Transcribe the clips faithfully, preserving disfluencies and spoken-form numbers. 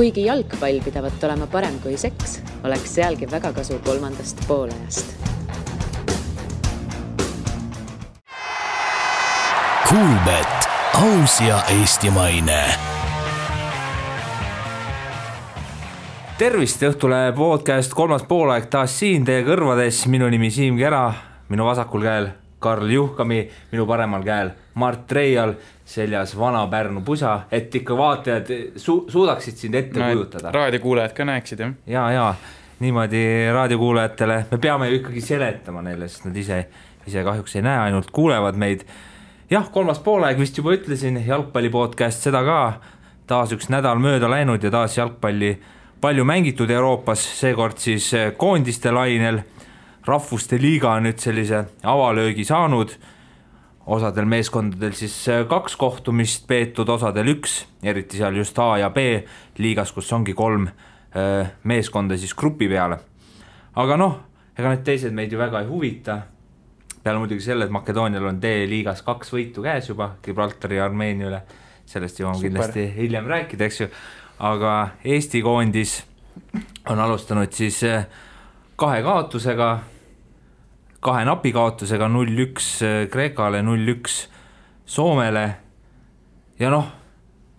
kuigi jalgpall pidavat olema parem kui seks, oleks sealgi väga kasu kolmandast poolajast. Coolbet, aus ja eestimaine. Tervist, Õhtule podcast kolmas poolaeg taas siin teie kõrvades. Minu nimi Siim Kera, minu vasakul käel Karl Juhkami, minu paremal käel Mart Reial, seljas vana Pärnu pusa, et ikka vaatajad su- suudaksid sind ette no, kujutada. Raadiokuulejad ka näeksid, jah? Jaa, jaa, niimoodi raadiokuulejatele, me peame ju ikkagi seletama neile, sest nad ise, ise kahjuks ei näe, ainult kuulevad meid. Jah, kolmas poolaeg vist juba ütlesin, jalgpalli podcast seda ka, taas üks nädal mööda läinud ja taas jalgpalli palju mängitud Euroopas, seekord siis koondiste lainel. Rahvuste liiga on nüüd sellise avalöögi saanud, osadel meeskondadel siis kaks kohtumist peetud, osadel üks, eriti seal just A ja B liigas, kus ongi kolm meeskonda siis grupi peale. Aga noh, ega need teised meid ju väga ei huvita, peale muidugi selle, et Makedoonial on D-liigas kaks võitu käes juba, Gibraltari ja Armeenia üle, sellest juba on kindlasti hiljem rääkida, eks ju, aga Eesti koondis on alustanud siis kahe kaotusega, kahe napikaotusega null üks Kreekale, null üks Soomele. Ja noh,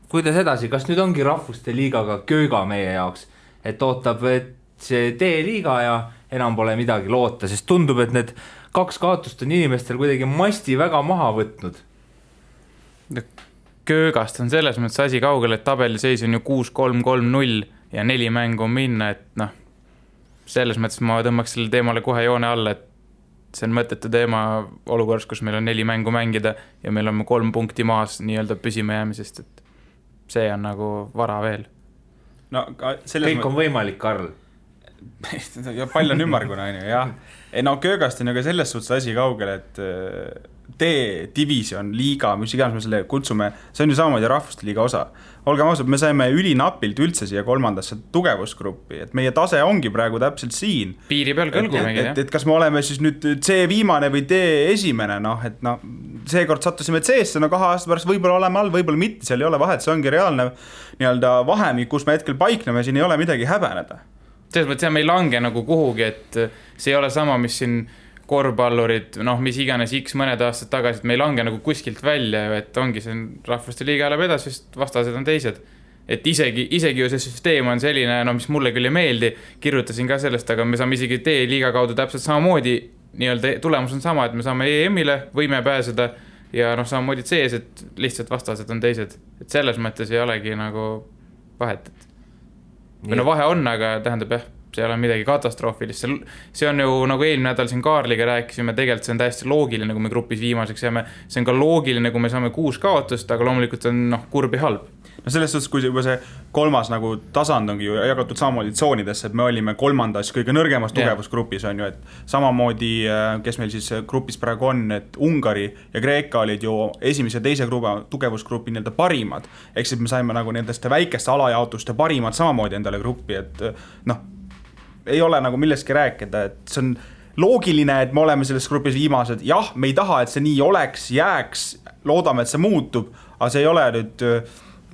kuidas edasi, kas nüüd ongi rahvuste liigaga kööga meie jaoks, et ootab, et see D-liiga ja enam pole midagi loota, sest tundub, et need kaks kaotust on inimestel kuidagi masti väga maha võtnud. Köögast on selles mõttes asi kaugel, et tabeliseis on ju kuus kolm kolm null ja neli mängu on minna, et noh, selles mõttes ma tõmmaks selle teemale kohe joone alla, et see on mõttetu teema olukorras, kus meil on neli mängu mängida ja meil on kolm punkti maas nii-öelda püsimajäämisest, et see on nagu vara veel. No, kõik on võimalik, Karl. Palju on ümmarguna, jah. Ei, no köögast on ju ka selles suhtes asi kaugel, et D-divisioon liiga, mis iganes me selle kutsume, see on ju samamoodi rahvuste liiga osa. Olgem ausalt, me saime ülinapilt üldse siia kolmandasse tugevusgruppi, et meie tase ongi praegu täpselt siin. Piiri peal kõlgu mängida. Et, et, et kas me oleme siis nüüd C viimane või D esimene, noh, et noh, seekord sattusime C-sse, no kahe aasta pärast võib-olla oleme all, võib-olla mitte, seal ei ole vahet, see ongi reaalne nii-öelda vahemik, kus me hetkel paikneme, siin ei ole midagi häbeneda. See on meil lange nagu kuhugi, et see ei ole sama, mis siin korvpallurid, noh, mis iganes X mõned aastad tagasi, et me ei lange nagu kuskilt välja, et ongi see rahvuste liiga läheb edasi, sest vastased on teised. Et isegi, isegi ju see süsteem on selline, no mis mulle küll ei meeldi, kirjutasin ka sellest, aga me saame isegi tee liiga kaudu täpselt samamoodi, nii-öelda tulemus on sama, et me saame E M-ile, võime pääseda ja noh, samamoodi sees, et lihtsalt vastased on teised. Et selles mõttes ei olegi nagu vahet. Või no vahe on, aga tähendab jah. See ei ole midagi katastroofilist, see on ju nagu eelmine nädal siin Kaarliga rääkisime, tegelikult see on täiesti loogiline, kui me grupis viimaseks jääme, see on ka loogiline, kui me saame kuus kaotust, aga loomulikult on noh, kurbi halb. No selles suhtes, kui juba see kolmas nagu tasand ongi ju jagatud samamoodi tsoonidesse, et me olime kolmandas kõige nõrgemas tugevusgrupis on ju, et samamoodi, kes meil siis grupis praegu on, et Ungari ja Kreeka olid ju esimese ja teise gruba tugevusgrupi nii-öelda parimad, eks et me saime nagu nendest väikeste alajaotuste parimad samamoodi endale gruppi, et noh, ei ole nagu milleski rääkida, et see on loogiline, et me oleme selles grupis viimased. Jah, me ei taha, et see nii oleks, jääks, loodame, et see muutub, aga see ei ole nüüd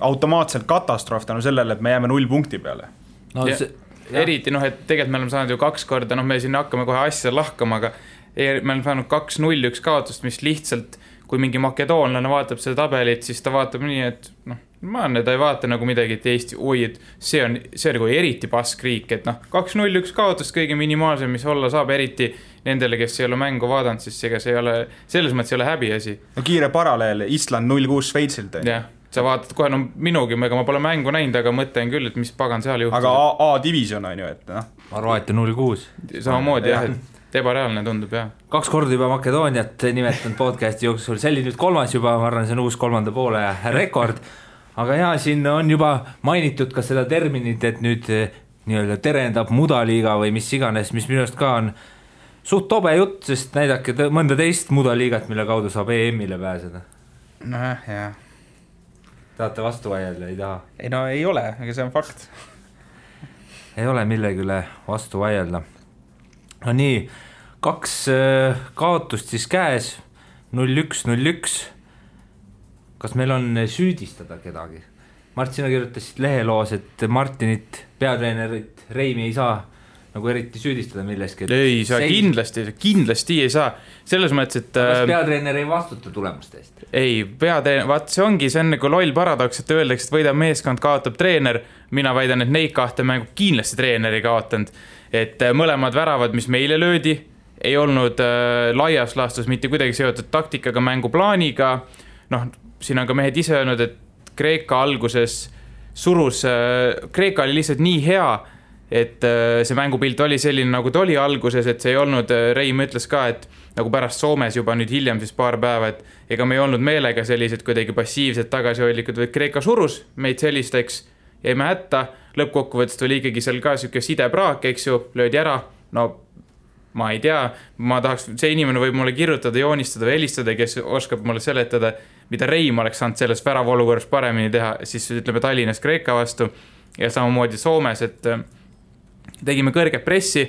automaatselt katastroof tänu sellele, et me jääme null punkti peale. No, see, eriti, noh, et tegelikult me oleme saanud ju kaks korda, noh, me siin hakkame kohe asja lahkama, aga me oleme saanud kaks null üks kaotust, mis lihtsalt, kui mingi makedoonlane vaatab seda tabelit, siis ta vaatab nii, et noh, ma on, et ta ei vaata nagu midagi, et Eesti oi, et see on, see on eriti paskriik, et noh, kaks null üks kaotust kõige minimaalsem, mis olla saab, eriti nendele, kes ei ole mängu vaadanud, siis ega see ei ole, selles mõttes ei ole häbi asi. No kiire paraleel, Island null kuus Sveitsilt. Jah, sa vaatad kohe, no minugi, ma pole mängu näinud, aga mõtlen küll, et mis pagan seal juhtus. Aga A-division on ju, et noh. Arvaete null kuus. Samamoodi, jah, et ebareaalne tundub, jah. Kaks korda juba Makedooniat nimetanud podcasti jooksul, selli nüüd kolmas juba, ma arvan, see on uus kolmanda poole rekord, aga jaa, siin on juba mainitud ka seda terminit, et nüüd nii-öelda terendab mudaliiga või mis iganes, mis minust ka on suht tobe jutt, sest näidake t- mõnda teist mudaliigat, mille kaudu saab E M-ile pääseda. Noh, jah. Tahate vastu vaielda, ei taha? Ei, no ei ole, aga see on fakt. Ei ole millegile vastu vaielda. No nii, kaks kaotust siis käes, null üks, null üks. Kas meil on süüdistada kedagi? Mart, sina kirjutasid leheloos, et Martinit, peatreenerit Reimi ei saa nagu eriti süüdistada milleski. Ei saa, see kindlasti, kindlasti ei saa. Selles mõttes, et... Kas peatreener ei vastuta tulemustest? Ei, peatreener, vaat see ongi, see on nagu loll paradoks, et öeldakse, et võidab meeskond, kaotab treener. Mina väidan, et neid kahte mängu kindlasti treeneri kaotanud. Et mõlemad väravad, mis meile löödi, ei olnud äh, laias laastus mitte kuidagi seotud taktikaga, mänguplaaniga. Noh, siin on ka mehed ise öelnud, et Kreeka alguses surus, Kreeka oli lihtsalt nii hea, et see mängupilt oli selline, nagu ta oli alguses, et see ei olnud, Reim ütles ka, et nagu pärast Soomes juba nüüd hiljem siis paar päeva, et ega me ei olnud meelega sellised kuidagi passiivsed tagasihoidlikud, või Kreeka surus meid sellisteks, jäime hätta, lõppkokkuvõttest oli ikkagi seal ka siuke sidepraak, eks ju, löödi ära, no ma ei tea, ma tahaks, see inimene võib mulle kirjutada, joonistada või helistada, kes oskab mulle seletada, mida Reim oleks saanud selles värava olukorras paremini teha, siis ütleme Tallinnas Kreeka vastu ja samamoodi Soomes, et tegime kõrge pressi,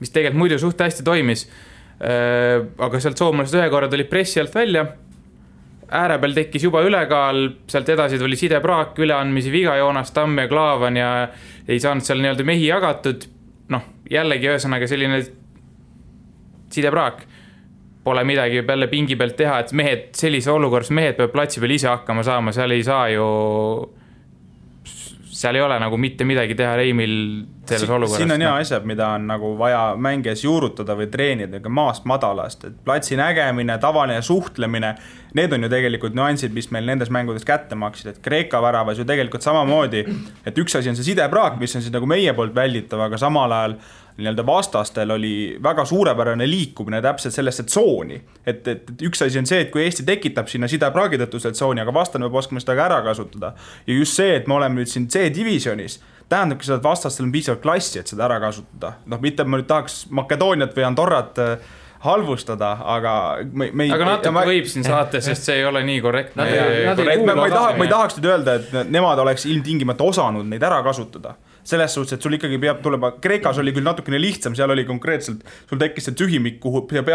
mis tegelikult muidu suht hästi toimis, aga sealt soomlased ühe korra tuli pressi alt välja, ääre peal tekkis juba ülekaal, sealt edasi tuli sidepraak, üleandmisi viga, Joonas Tamme ja Klaavan ja ei saanud seal nii-öelda mehi jagatud, noh, jällegi ühesõnaga selline sidepraak. Pole midagi peale pingi pealt teha, et mehed, sellise olukorras mehed peab platsi peal ise hakkama saama, seal ei saa ju, seal ei ole nagu mitte midagi teha Reimil selles si- olukorras. Siin on hea asjad, mida on nagu vaja mänges juurutada või treenida maast madalast, et platsi nägemine, tavaline suhtlemine, need on ju tegelikult nüansid, mis meil nendes mängudes kätte maksid, et Kreeka väravas ju tegelikult samamoodi, et üks asi on see sidepraak, mis on siis nagu meie poolt välditav, aga samal ajal nii-öelda vastastel oli väga suurepärane liikumine täpselt sellesse tsooni. Et, et, et üks asi on see, et kui Eesti tekitab sinna sidepraagitõtusel tsooni, aga vastane peab oskama seda ka ära kasutada. Ja just see, et me oleme nüüd siin C-divisionis, tähendabki seda, et vastastel on piisavalt klassi, et seda ära kasutada. Noh, mitte ma nüüd tahaks Makedooniat või Andorrat halvustada, aga... Me, me, aga natuke ma... võib siin saate, sest see ei ole nii korrektne. Nad, ei, nad korrektne. Ei ma, ma, ei taha, ma ei tahaks nüüd öelda, et nemad oleks ilmtingimata osanud neid ära kasutada. Selles suhtes, et sul ikkagi peab tulema... Kreekas oli küll natukene lihtsam, seal oli konkreetselt... Sul tekkis see tühimik, kuhu peab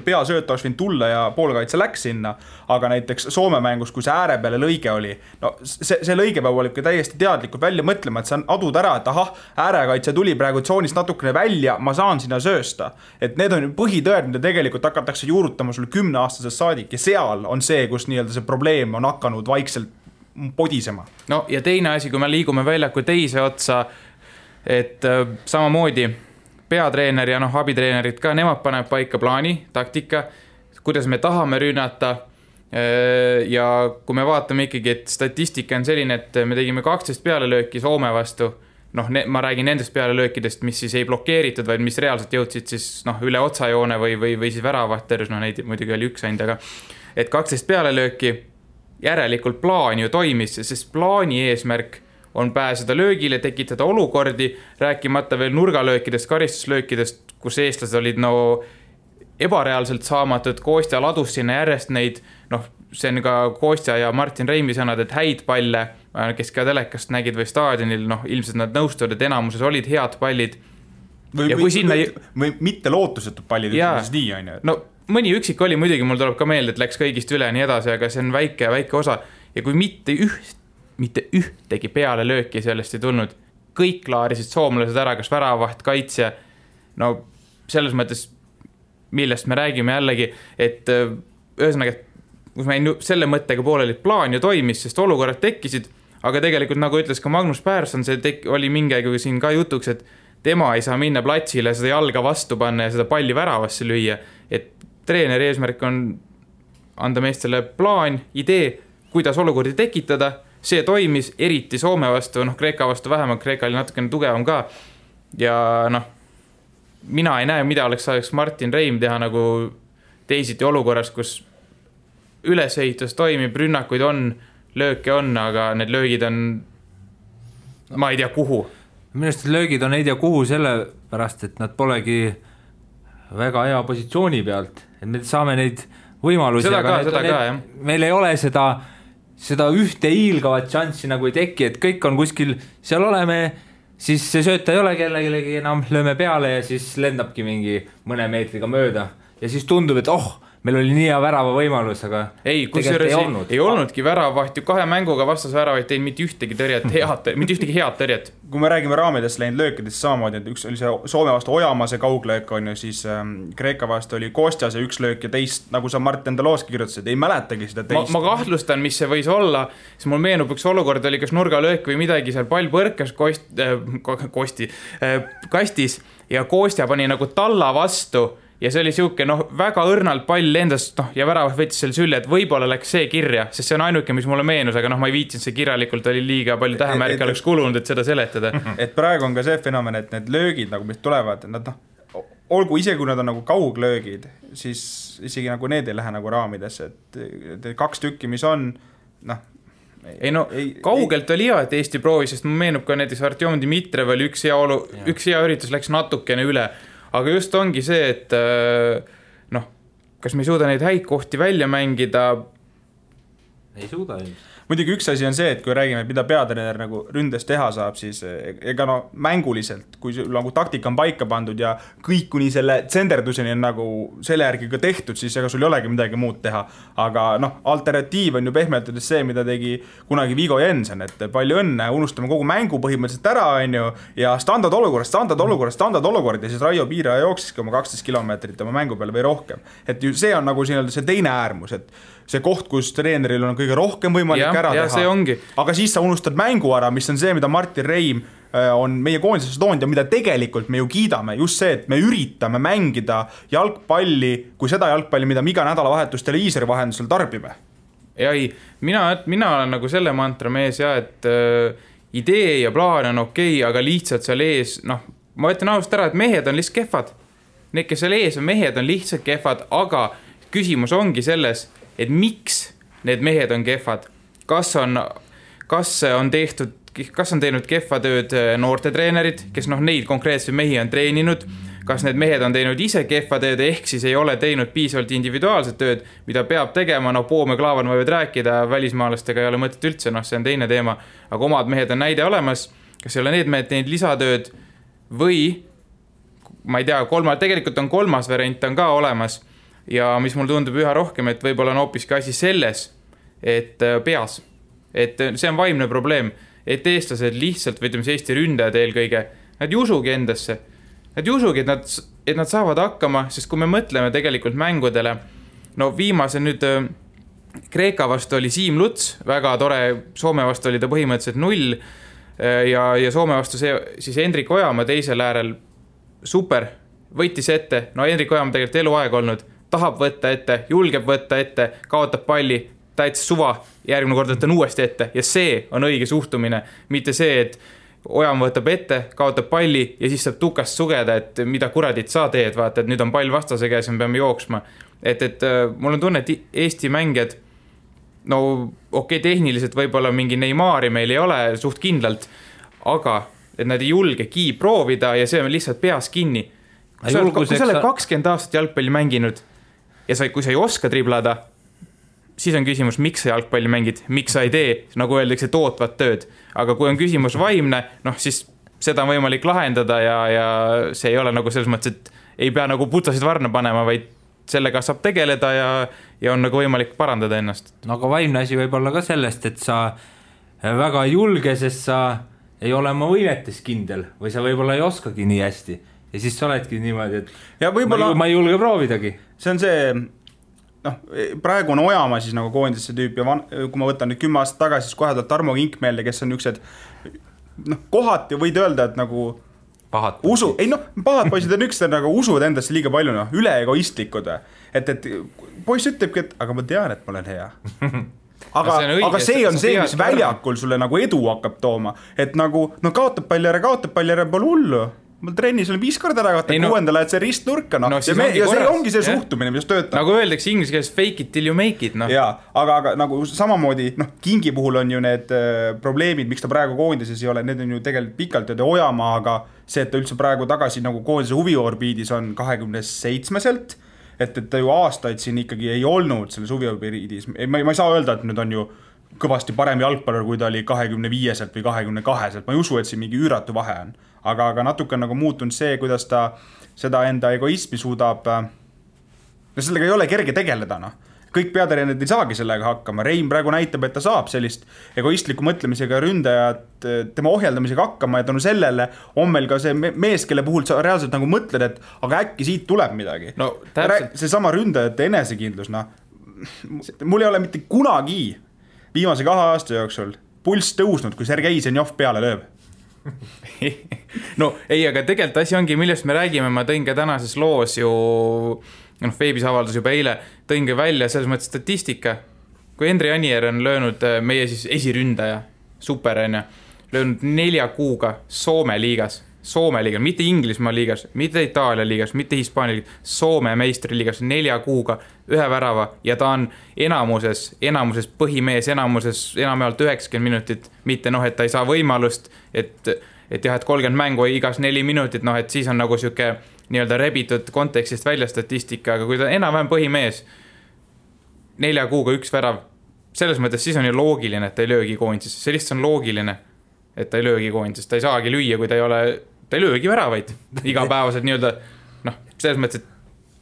peasööta oleks vind tulla ja poolkaitse läks sinna. Aga näiteks Soome mängus, kui see ääre peale lõige oli... No see, see lõige peab olib ka täiesti teadlikult välja mõtlema, et sa adud ära, et aha, äärekaitse tuli praegu tsoonist natukene välja, ma saan sinna söösta. Et need on põhitõed, mida tegelikult hakatakse juurutama sul kümneaastases saadik. Ja seal on see, kus nii-öelda see probleem on hakanud vaikselt podisema. No ja teine asi, kui me liigume väljaku teise otsa, et äh, samamoodi peatreener ja noh, abitreenerid ka, nemad paneb paika plaani, taktika, kuidas me tahame rünnata äh, ja kui me vaatame ikkagi, et statistika on selline, et me tegime kaksteist pealelööki Soome vastu, noh, ne, ma räägin nendest pealelöökidest, mis siis ei blokeeritud, vaid mis reaalselt jõudsid siis noh, üle otsajoone või, või, või siis väravahterus, noh neid muidugi oli üks ainult, aga et kaksteist pealelööki järelikult plaan ju toimis, sest plaani eesmärk on pääseda löögile, tekitada olukordi, rääkimata veel nurgalöökidest, karistuslöökidest, kus eestlased olid no ebareaalselt saamatud, Kostja ladus sinna järjest neid, noh, see on ka Kostja ja Martin Reimi sõnad, et häid palle, kes ka telekast nägid või staadionil, noh, ilmselt nad nõustuvad, et enamuses olid head pallid. Või, ja kui või, sinna... või, või mitte lootusetud pallid, siis nii aine. No, mõni üksik oli muidugi, mul tuleb ka meelde, et läks kõigist üle nii edasi, aga see on väike ja väike osa. Ja kui mitte, üht, mitte ühtegi peale lööki sellest ei tulnud, kõik klaarisid soomlased ära, kas väravaht, kaitse. No selles mõttes, millest me räägime jällegi, et ühesõnaga, kus ma ei, selle mõttega pooleli plaan ju toimis, sest olukorrad tekkisid, aga tegelikult nagu ütles ka Magnus Pehrsson, see tek, oli mingegi siin ka jutuks, et tema ei saa minna platsile, seda jalga vastu panna ja seda palli väravasse lüüa, et treeneri eesmärk on anda meestele plaan, idee, kuidas olukordi tekitada. See toimis eriti Soome vastu, noh, Kreeka vastu vähemalt, Kreeka oli natukene tugevam ka. Ja noh, mina ei näe, mida oleks saaks Martin Reim teha nagu teisiti olukorras, kus ülesehitus toimib, rünnakuid on, lööke on, aga need löögid on, ma ei tea kuhu. Minust löögid on ei tea kuhu selle pärast, et nad polegi väga hea positsiooni pealt, et me saame neid võimalusi, seda aga ka, need, ka, need, meil ei ole seda, seda ühte hiilgavat šanssi nagu ei teki, et kõik on kuskil, seal oleme, siis see sööta ei ole kellegilegi enam, lööme peale ja siis lendabki mingi mõne meetriga mööda ja siis tundub, et oh, meil oli nii hea värava võimalus, aga ei, kus ei, ei olnud. Ei olnudki väravavaht, ju kahe mänguga vastas väravaid teinud mitte ühtegi tõrjet, head, mitte ühtegi head tõrjet. Kui me räägime raamidest läinud löökidest samamoodi, et üks oli see Soome vastu Ojamaa see kauglöök on ja siis ähm, Kreeka vastu oli Kostja see üks löök ja teist, nagu sa Martin Delooski kirjutasid, ei mäletagi seda teist. Ma, ma kahtlustan, mis see võis olla, siis mul meenub üks olukord, oli kas nurgalöök või midagi, seal pall põrkas kost, äh, kosti, äh, kastis ja Kostja pani nagu talla vastu. Ja see oli siuke, noh, väga õrnalt pall lendas noh, ja väravas võttis selle sülje, et võib-olla läks see kirja, sest see on ainuke, mis mulle meenus, aga noh, ma ei viitsin, see kirjalikult oli liiga palju tähemärke oleks kulunud, et seda seletada. Et praegu on ka see fenomen, et need löögid, nagu, mis tulevad, nad, noh, olgu ise, kui nad on nagu kauglöögid, siis isegi nagu need ei lähe nagu raamidesse. Et kaks tükki, mis on, noh, ei no, ei, kaugelt ei. Oli hea, et Eesti proovis, sest ma meenub ka näiteks Artjom Dimitriv oli üks hea, olu, üks hea üritus läks natukene üle. Aga just ongi see, et noh, kas me ei suuda neid häid kohti välja mängida? Ei suuda. Muidugi üks asi on see, et kui räägime, mida peatreener nagu ründes teha saab, siis ega no mänguliselt, kui nagu taktika on paika pandud ja kõik kuni selle tsenderduseni on nagu selle järgi ka tehtud, siis ega sul ei olegi midagi muud teha. Aga noh, alternatiiv on ju pehmeltudes see, mida tegi kunagi Vigo Jensen, et palju õnne, unustame kogu mängu põhimõtteliselt ära, on ju, ja standard olukorras, standard olukorras, standard olukord ja siis Raio Piira jooksis ka oma kaksteist kilomeetrit oma mängu peale või rohkem. Et ju see on nagu see teine äärmus, et see koht, kus treeneril on kõige rohkem võimalik ja, ära ja, teha. Aga siis sa unustad mängu ära, mis on see, mida Martin Reim on meie koondises toonud ja mida tegelikult me ju kiidame. Just see, et me üritame mängida jalgpalli, kui seda jalgpalli, mida me iga nädalavahetus televiisori vahendusel tarbime. Ja ei, mina, mina olen nagu selle mantra mees ja, et äh, idee ja plaan on okei, okay, aga lihtsalt seal ees, noh, ma ütlen avust ära, et mehed on lihtsalt kehvad. Need, kes seal ees on mehed, on lihtsalt kehvad, aga küsimus ongi selles, et miks need mehed on kehvad, kas on, kas on, tehtud, kas on teinud kehvatööd noorte treenerid, kes noh, neid konkreetselt mehi on treeninud, kas need mehed on teinud ise kehvatööd, ehk siis ei ole teinud piisavalt individuaalset tööd, mida peab tegema, no Poome Klaavan võivad rääkida, välismaalastega ei ole mõtet üldse, noh, see on teine teema, aga omad mehed on näide olemas, kas ei ole need mehed teinud lisatööd või, ma ei tea, kolma, tegelikult on kolmas variant on ka olemas, ja mis mul tundub üha rohkem, et võib-olla on hoopiski asi selles, et peas, et see on vaimne probleem, et eestlased lihtsalt, või ütleme, Eesti ründajad eelkõige, nad ei usugi endasse, nad ei usugi, et nad, et nad saavad hakkama, sest kui me mõtleme tegelikult mängudele, no viimase nüüd Kreeka vastu oli Siim Luts, väga tore, Soome vastu oli ta põhimõtteliselt null ja, ja Soome vastu see, siis Endrik Ojamaa teisel äärel super, võttis ette, no Endrik Ojamaa tegelikult eluaeg olnud, tahab võtta ette, julgeb võtta ette, kaotab palli, täitsa suva, järgmine kord võtan uuesti ette. Ja see on õige suhtumine, mitte see, et Ojamaa võtab ette, kaotab palli ja siis saab tukast sugeda, et mida kuradid sa teed, vaata, et nüüd on pall vastase käes ja me peame jooksma. Et, et mul on tunne, et Eesti mängijad, no okei, okay, tehniliselt võib-olla mingi Neymaari meil ei ole suht kindlalt, aga et nad ei julgegi proovida ja see on lihtsalt peas kinni. Kui sa oled, kui sa oled kakskümmend aastat jalgpalli mänginud, ja sa, kui sa ei oska triblada, siis on küsimus, miks sa jalgpalli mängid, miks sa ei tee, nagu öeldakse, tootvat tööd. Aga kui on küsimus vaimne, noh, siis seda on võimalik lahendada ja, ja see ei ole nagu selles mõttes, et ei pea nagu putsasid varna panema, vaid sellega saab tegeleda ja, ja on nagu võimalik parandada ennast. No aga vaimne asi võib olla ka sellest, et sa väga julge, sest sa ei ole oma võimetes kindel või sa võib-olla ei oskagi nii hästi. Ja siis sa oledki niimoodi, et ja ma, ma ei julge proovidagi. See on see, noh, praegu on Ojamaa siis nagu koondisse tüüp ja van, kui ma võtan nüüd kümme aastat tagasi, siis kohe tuleb Tarmo Kink meelde, kes on üksed, noh, kohati võid öelda, et nagu pahad usu, ei noh, pahad poisid on üksed, nagu usud endasse liiga palju, noh, üle egoistlikud. Et, et poiss ütlebki, et aga ma tean, et ma olen hea. Aga, see õige, aga see on see, mis väljakul sulle nagu edu hakkab tooma, et nagu, no kaotab palju ära, kaotab palju ära, pole hullu. Mul trennis on viis korda ära kahtad, no, kuuendale, et see ristnurka. No. No, ja, me, ja see ongi see suhtumine, mis töötab. Nagu öeldakse inglise keeles, fake it till you make it. No. Jaa, aga, aga nagu samamoodi, noh, Kingi puhul on ju need äh, probleemid, miks ta praegu koondises ei ole, need on ju tegelikult pikalt ja Ojamaa, aga see, et ta üldse praegu tagasi nagu koondise huviorbiidis on kahekümne seitsmeselt, et, et ta ju aastaid siin ikkagi ei olnud selles huviorbiidis. Ma, ma ei saa öelda, et nüüd on ju kõvasti parem jalgpallur, kui ta oli kahekümne viieselt või kahekümne kaheselt. Ma ei usu, et siin mingi üüratu vahe on. Aga, aga natuke on nagu muutunud see, kuidas ta seda enda egoismi suudab no sellega ei ole kerge tegeleda, noh. Kõik peatreenerid ei saagi sellega hakkama. Reim praegu näitab, et ta saab sellist egoistliku mõtlemisega ründajad tema ohjeldamisega hakkama ja tänu sellele on meil ka see mees, kelle puhul sa reaalselt nagu mõtled, et aga äkki siit tuleb midagi. No, täpselt. See sama ründajate enesekindlus, noh. Mul ei ole mitte kunagi viimase kahe aasta jooksul pulss tõusnud, kui Sergei Zenjov peale lööb. No ei, aga tegelikult asja ongi, millest me räägime, ma tõin ka tänases loos ju noh, veebis avaldus juba eile, tõin ka välja selles mõttes statistika. Kui Endri Anier on löönud meie siis esiründaja, superenja, löönud nelja kuuga Soome liigas, Soome liigas, mitte Inglismaa liigas, mitte Itaalia liigas, mitte Hispaania liigas, Soome meistri liigas, nelja kuuga ühe värava ja ta on enamuses, enamuses põhimees, enamuses enamjaolt üheksakümmend minutit, mitte noh, et ta ei saa võimalust, et et jah, et kolmkümmend mängu igas neli minutit, noh, et siis on nagu siuke nii-öelda rebitud kontekstist välja statistika, aga kui ta enam-vähem põhimees, nelja kuuga üks värav, selles mõttes siis on ju loogiline, et ta ei löögi koondis. See lihtsalt on loogiline, et ta ei löögi koondis. Ta ei saagi lüüa, kui ta ei ole, ta ei löögi väravaid igapäevaselt nii-öelda, noh, selles mõttes, et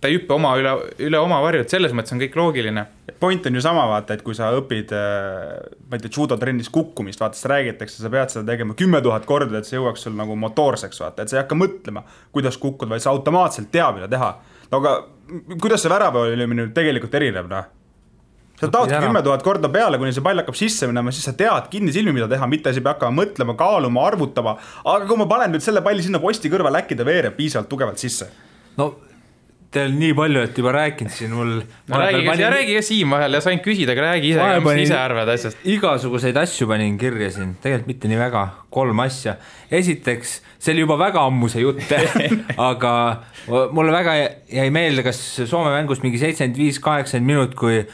ta ei üppe oma üle, üle oma varjud, selles mõttes on kõik loogiline. Point on ju sama, vaata, et kui sa õpid, ma ei tea, judo-trennis kukkumist, vaata, sa räägitakse, sa pead seda tegema kümme tuhat korda, et see jõuaks sul nagu motoorseks, vaata, et sa ei hakka mõtlema, kuidas kukkud, vaid sa automaatselt teab, mida teha. No aga kuidas see värapäevaline tegelikult erineb, noh? Sa taotki kümme tuhat korda peale, kuni see pall hakkab sisse minema, siis sa tead kinni silmi, mida teha, mitte see peab hakkama mõtlema, kaaluma, arvutama, aga kui ma panen nüüd selle palli sinna posti kõrval, äkki ta veereb piisavalt tugevalt sisse. No teil nii palju, et juba rääkinud siin mul... Ma räägi, panin... ja räägi ka Siim vahel ja sain küsida, aga räägi ise, mis ise arvad asjast. Igasuguseid asju panin kirja siin, tegelikult mitte nii väga, kolm asja. Esiteks, see oli juba väga ammuse jutte, aga mulle väga jäi meelde, kas Soome mängus mingi seitsekümmend viis kaheksakümmend minut, kui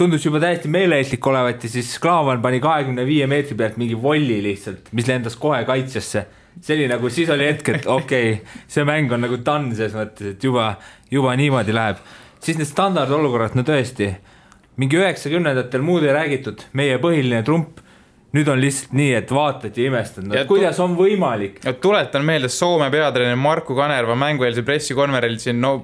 tundus juba täiesti meeleehtlik olevat ja siis Klaavan pani kahekümne viie meetri pealt mingi volli lihtsalt, mis lendas kohe kaitsesse. See oli nagu, siis oli hetk, et okei, okay, see mäng on nagu tanses, mõttes, et juba, juba niimoodi läheb. Siis need standardolukorrad, no tõesti, mingi üheksakümnendatel muud ei räägitud, meie põhiline trump, nüüd on lihtsalt nii, et vaatad ja imestad, no, ja kuidas on võimalik. Ja tuletan meelde Soome peatreener Marku Kanerva mängueelse pressikonverentsil, no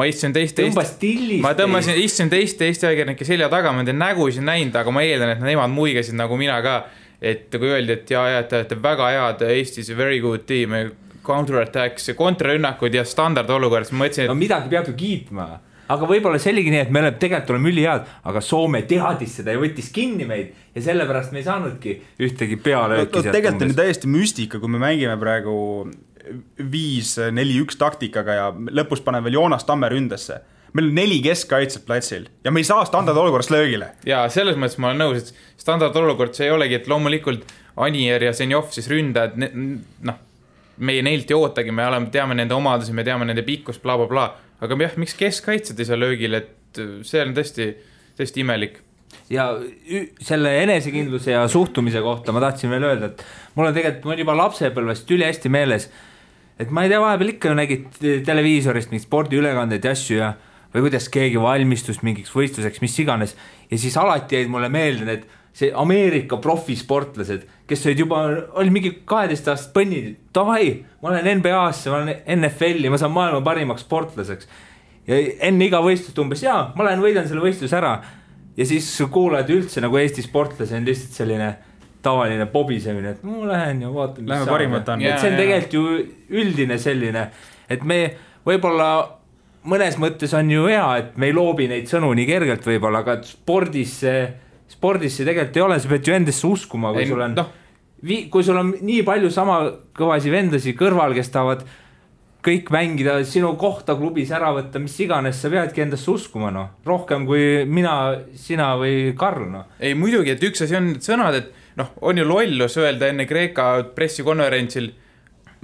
ma istsin teist teist. Tõmbas tillist. Ma tõmbasin, istsin teist teist ajakirjanike selja taga, ma enda näguisin näinud, aga ma eeldan, et nemad muigasid nagu mina ka. Et kui öeldi, et jaa, jaa, et väga head Eestis, very good team, counterattacks, kontrarünnakud ja standard olukord. Ma mõtlesin, et... No midagi peab ju kiitma. Aga võib-olla sellegi nii, et me oleme tegelikult oleme üli head, aga Soome teadis seda ja võttis kinni meid ja sellepärast me ei saanudki ühtegi peale. No, no, tegelikult on täiesti müstika, kui me mängime praegu viis neli üks taktikaga ja lõpus paneme veel Joonas Tamme ründesse. Meil on neli keskkaitset platsil ja me ei saa standard olukorras löögile. Ja selles mõttes ma olen nõus, et standard olukord see ei olegi, et loomulikult Anier ja Zenjov siis ründajad, noh, meie neilt ei ootagi, me oleme, teame nende omadusi, me teame nende pikkus, bla, bla, bla. Aga jah, miks keskkaitsed ei saa löögile, et see on tõesti, tõesti imelik. Ja ü- selle enesekindluse ja suhtumise kohta ma tahtsin veel öelda, et mul on tegelikult, ma olen juba lapsepõlvest üli hästi meeles, et ma ei tea, vahepeal ikka nägid televiisorist mingit spordiülekandeid ja asju ja või kuidas keegi valmistus mingiks võistluseks, mis iganes. Ja siis alati jäid mulle meelde need see Ameerika profisportlased, kes olid juba, oli mingi kaheteist aastat põnnid, tavai, ma olen N B A-sse, ma olen N F L-i, ma saan maailma parimaks sportlaseks. Ja enne iga võistlust umbes, jaa, ma lähen võidan selle võistlus ära. Ja siis kuuled üldse nagu Eesti sportlase on lihtsalt selline tavaline pobisemine, et ma lähen ja vaatan, mis saab. Et see on tegelikult ju üldine selline, et me võibolla mõnes mõttes on ju hea, et me ei loobi neid sõnu nii kergelt võibolla, aga spordis see, spordis see tegelikult ei ole, sa pead ju endesse uskuma, kui ei, sul on no. vi, kui sul on nii palju sama kõvasi vendasi kõrval, kes tahavad kõik mängida, sinu kohta klubis ära võtta, mis iganes, sa peadki endesse uskuma, no. Rohkem kui mina, sina või Karl, no. Ei muidugi, et üks asi on sõnad, et noh, on ju lollus öelda enne Kreeka pressikonverentsil,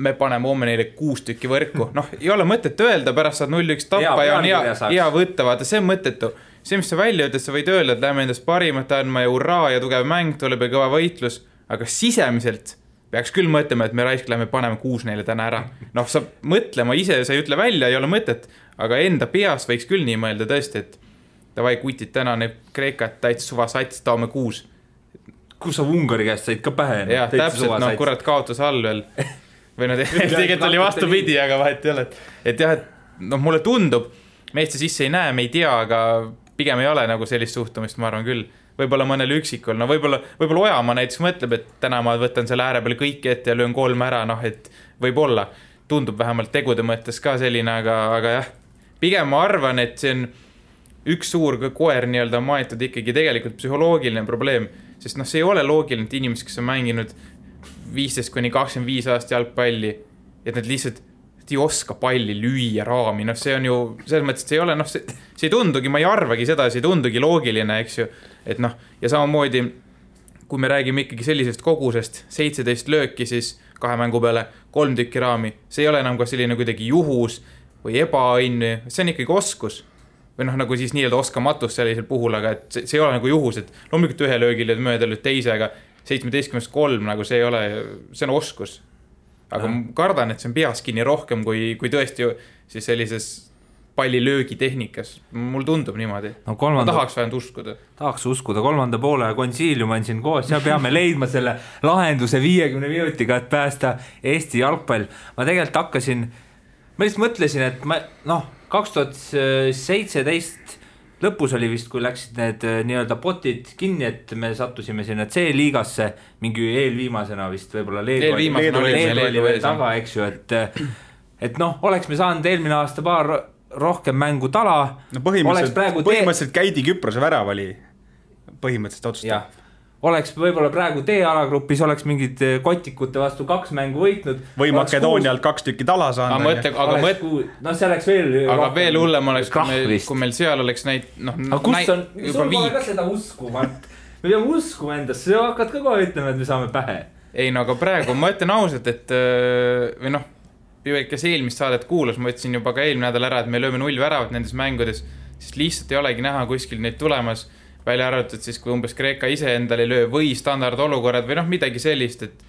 me paneme homme neile kuus tükki võrku. Noh, ei ole mõtet öelda, pärast saad null üks tappa ja, ja on hea, hea võtta. Vaata, see on mõtetu. See, mis sa välja ütled, sa võid öelda, et lähme endast parimat andma ja urraa ja tugev mäng, tuleb ja kõva võitlus. Aga sisemiselt peaks küll mõtlema, et me raisk lähme paneme kuus neile täna ära. Noh, sa mõtlema ise, sa ei ütle välja, ei ole mõtet. Aga enda peas võiks küll nii mõelda tõesti, et tavai kutid täna need Kreekat täitsa suva sats, taome kuus. Kus sa Ungari käest said ka pähe? Ja, täpselt, no, kurat kaotas all veel. Või no tegelikult oli vastu pidi, aga vahet ei ole. Et jah, et no, mulle tundub, meeste sisse ei näe, me ei tea, aga pigem ei ole nagu sellist suhtumist, ma arvan küll. Võibolla mõnel üksikul, no võibolla, võibolla Ojamaa näiteks mõtleb, et täna ma võtan selle ääre peale kõik ette ja löön kolm ära, noh, et võibolla. Tundub vähemalt tegude mõttes ka selline, aga, aga jah, pigem ma arvan, et see on üks suur koer nii-öelda maetud ikkagi tegelikult psühholoogiline probleem, sest noh, see ei ole loogiline, et inimesed, kes on mänginud viisteist kuni kakskümmend viis aasta jalgpalli, et nad lihtsalt ei oska palli lüüa raami, noh, see on ju, selles mõttes, et see ei ole, noh, see, see ei tundugi, ma ei arvagi seda, see ei tundugi loogiline, eks ju, et noh, ja samamoodi, kui me räägime ikkagi sellisest kogusest seitseteist lööki, siis kahe mängu peale kolm tükki raami, see ei ole enam ka selline kuidagi juhus või ebaõnn, see on ikkagi oskus. Või noh, nagu siis nii-öelda oskamatus sellisel puhul, aga et see, see ei ole nagu juhus, et loomulikult ühe löögil ja mööda lööd teisega, seitsmeteistkümnest kolm nagu see ei ole, see on oskus. Aga ja. Ma kardan, et see on peas kinni rohkem kui, kui tõesti siis sellises pallilöögi tehnikas. Mul tundub niimoodi. No, kolmanda... tahaks vähem uskuda. Tahaks uskuda. Kolmanda poole konsiilium on siin koos ja peame leidma selle lahenduse viiekümne minutiga, et päästa Eesti jalgpall. Ma tegelikult hakkasin, ma lihtsalt mõtlesin, et ma, noh, kaks tuhat seitseteist lõpus oli vist, kui läksid need nii-öelda potid kinni, et me sattusime sinna C-liigasse mingi eelviimasena vist võib-olla Leedu oli, Leedu oli, Leedu oli veel taga, eks ju, et, et noh, oleks me saanud eelmine aasta paar rohkem mängu tala. No põhimõtteliselt, te... põhimõtteliselt käidi Küprose värav oli põhimõtteliselt otsustab. Oleks võib-olla praegu tee-alagrupis, oleks mingid kotikute vastu kaks mängu võitnud. Või Makedoonialt kuus... kaks tükki tala saanud. Aga, mõtle, aga, mõtle, kuus... no, veel aga veel hullem oleks, kui meil, kui meil seal oleks näid... No, aga kus näid, on... Sul pole ka seda usku, Mart. Me peame uskuma endast, sa hakkad ka kohe ütlema, et me saame pähe. Ei, no aga praegu ma ütlen ausalt, et... Või noh, kes eelmist saadet kuulus, ma ütlesin juba ka eelmine nädal ära, et me lööme null väravat nendes mängudes, sest lihtsalt ei olegi näha kuskil neid tulemas. Välja arvatud siis, kui umbes Kreeka ise endale löö või standardolukorrad või noh, midagi sellist, et,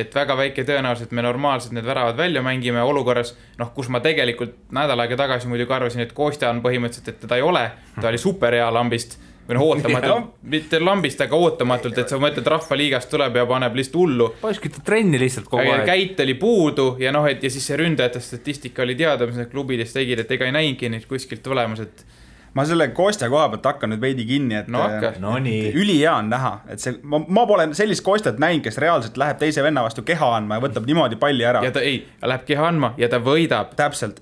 et väga väike tõenäoliselt me normaalselt need väravad välja mängime olukorras, noh, kus ma tegelikult nädal aega tagasi muidugi arvasin, et Kostja on põhimõtteliselt, et teda ei ole, ta oli super hea lambist või noh, ootamatult, mitte lambist, aga ootamatult, et sa mõtled, rahvaliigast tuleb ja paneb lihtsalt hullu. Paiskita trenni lihtsalt kogu aeg. Käit oli puudu ja noh, et ja siis see ründajate statistika oli teada, mis need klubides tegid, et ega ei näingi neid kuskilt tulemas, et ma selle Kostja koha pealt hakkan nüüd veidi kinni, et no, okay. no, üli hea on näha. Et see, ma, ma pole sellist Kostjat näinud, kes reaalselt läheb teise venna vastu keha andma ja võtab niimoodi palli ära. Ja ta ei, läheb keha andma ja ta võidab. Täpselt.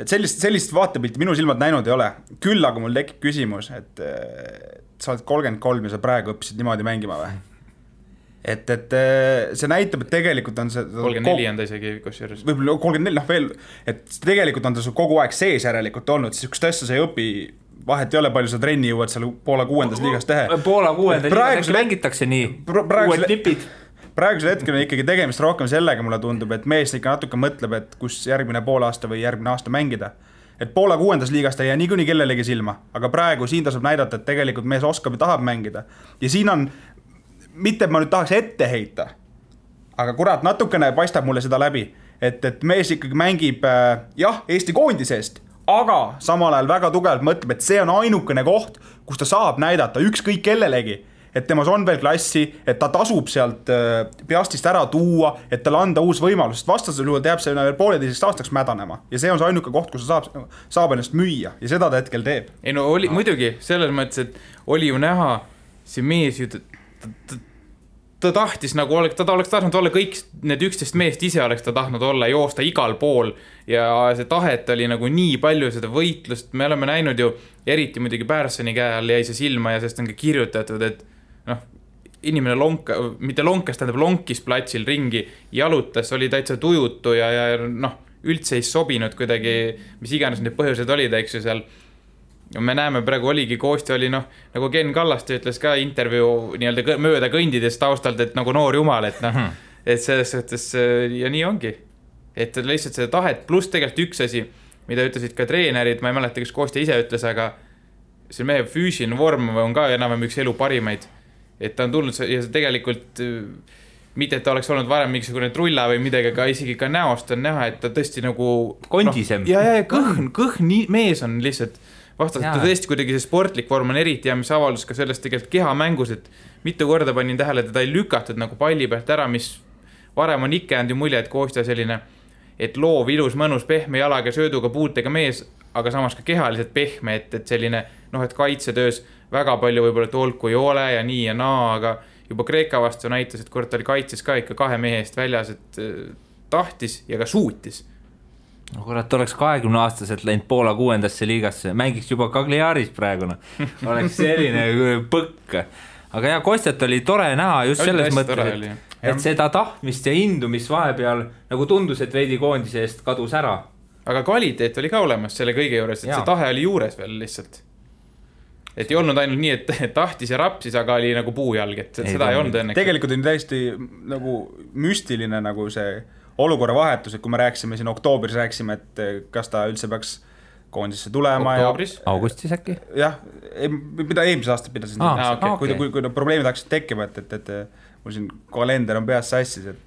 Et sellist, sellist vaatepilti minu silmad näinud ei ole. Küll aga mul tekib küsimus, et, et sa oled kolmkümmend kolm ja sa praegu õppisid niimoodi mängima või? Et, et see näitab, et tegelikult on see... kolmkümmend neli on ta isegi kusjuures. Võib-olla kolmkümmend neli, noh veel. Et tegelikult on ta kogu aeg sees järelikult olnud, siis üks tõstus ei õpi... Vahet ei ole, palju sa trenni jõuad seal Poola kuuendas liigas tehe. Poola kuuendas liigas mängitakse nii, uued tipid. Praegusel hetkel on ikkagi tegemist rohkem sellega, mulle tundub, et mees ikka natuke mõtleb, et kus järgmine pool aasta või järgmine aasta mängida. Et Poola kuuendas liigast ei jää niikuni kellelegi silma, aga praegu siin tasub näidata, et tegelikult mees oskab ja tahab mängida. Ja siin on, mitte ma nüüd tahaks ette heita, aga kurat, natukene paistab mulle seda läbi, et, et mees ikkagi mängib, jah, Eesti koondisest, aga samal ajal väga tugevalt mõtleb, et see on ainukene koht, kus ta saab näidata ükskõik kellelegi, et temas on veel klassi, et ta tasub sealt peastist ära tuua, et tal anda uus võimalus, sest vastasel juhul teab see veel pooleteiseks aastaks mädanema. Ja see on see ainuke koht, kus ta saab, saab ennast müüa ja seda ta hetkel teeb. Ei no oli, muidugi, selles mõttes, et oli ju näha, see mees ju... Ta tahtis nagu, ole, ta oleks tahtnud olla kõik need üksteist meest ise oleks ta tahtnud olla, joosta igal pool ja see tahet oli nagu nii palju seda võitlust. Me oleme näinud ju, eriti muidugi Pärssoni käel jäi see silma ja sest on ka kirjutatud, et noh, inimene lonka, mitte lonkas, tähendab lonkis platsil ringi, jalutas, oli täitsa tujutu ja, ja noh, üldse ei sobinud kuidagi, mis iganes need põhjused olid, eks ju seal. Ja me näeme, praegu oligi, Kostja oli, noh, nagu Ken Kallaste ütles ka intervjuu nii-öelda mööda kõndides taustalt, et nagu noor jumal, et noh, et selles suhtes ja nii ongi. Et lihtsalt seda tahet, pluss tegelikult üks asi, mida ütlesid ka treenerid, ma ei mäleta, kes Kostja ise ütles, aga see mehe füüsiline vorm on ka enam-vähem üks elu parimaid, et ta on tulnud ja see tegelikult mitte, et ta oleks olnud varem mingisugune trulla või midagi, aga isegi ka näost on näha, et ta tõesti nagu... Kondisem. No, ja, ja, ja kõhn, kõhn, mees on lihtsalt... Vastas, et tõesti kuidagi see sportlik vorm on eriti ja mis avaldus ka sellest tegelikult keha mängus, et mitu korda panin tähele, et teda ei lükatud nagu palli pealt ära, mis varem on ikka jäänud ju mulje, et Kostja selline, et loov, ilus, mõnus, pehme jalaga, sööduga, puutega mees, aga samas ka kehaliselt pehme, et, et selline noh, et kaitsetöös väga palju võib-olla tolku ei ole ja nii ja naa, aga juba Kreeka vastu näitas, et kord oli kaitses ka ikka kahe mehe eest väljas, et tahtis ja ka suutis. No korrat oleks kahekümne aastaselt läinud Poola kuuendasse liigasse, mängiks juba Cagliaris praegune, oleks selline põkk. Aga ja Kostjat oli tore näha just oli selles mõttes, et, et seda tahtmist ja hindu, mis vahepeal nagu tundus, et veidi koondise eest kadus ära. Aga kvaliteet oli ka olemas selle kõige juures, et ja. See tahe oli juures veel lihtsalt. Et ei olnud ainult nii, et tahtis ja rapsis, aga oli nagu puujalg, et ei, seda ei olnud õnneks. Tegelikult on täiesti nagu müstiline nagu see olukorra vahetus, et kui me rääksime siin oktoobris, rääksime, et kas ta üldse peaks koondisse tulema. Oktoobris? Ja... Augustis äkki? Jah, mida eelmise aasta pidasin. Ah, ah, okay. Kui, kui, kui no, probleemid hakkasid tekkima, et, et, et mul siin kalender on peas sassis, et...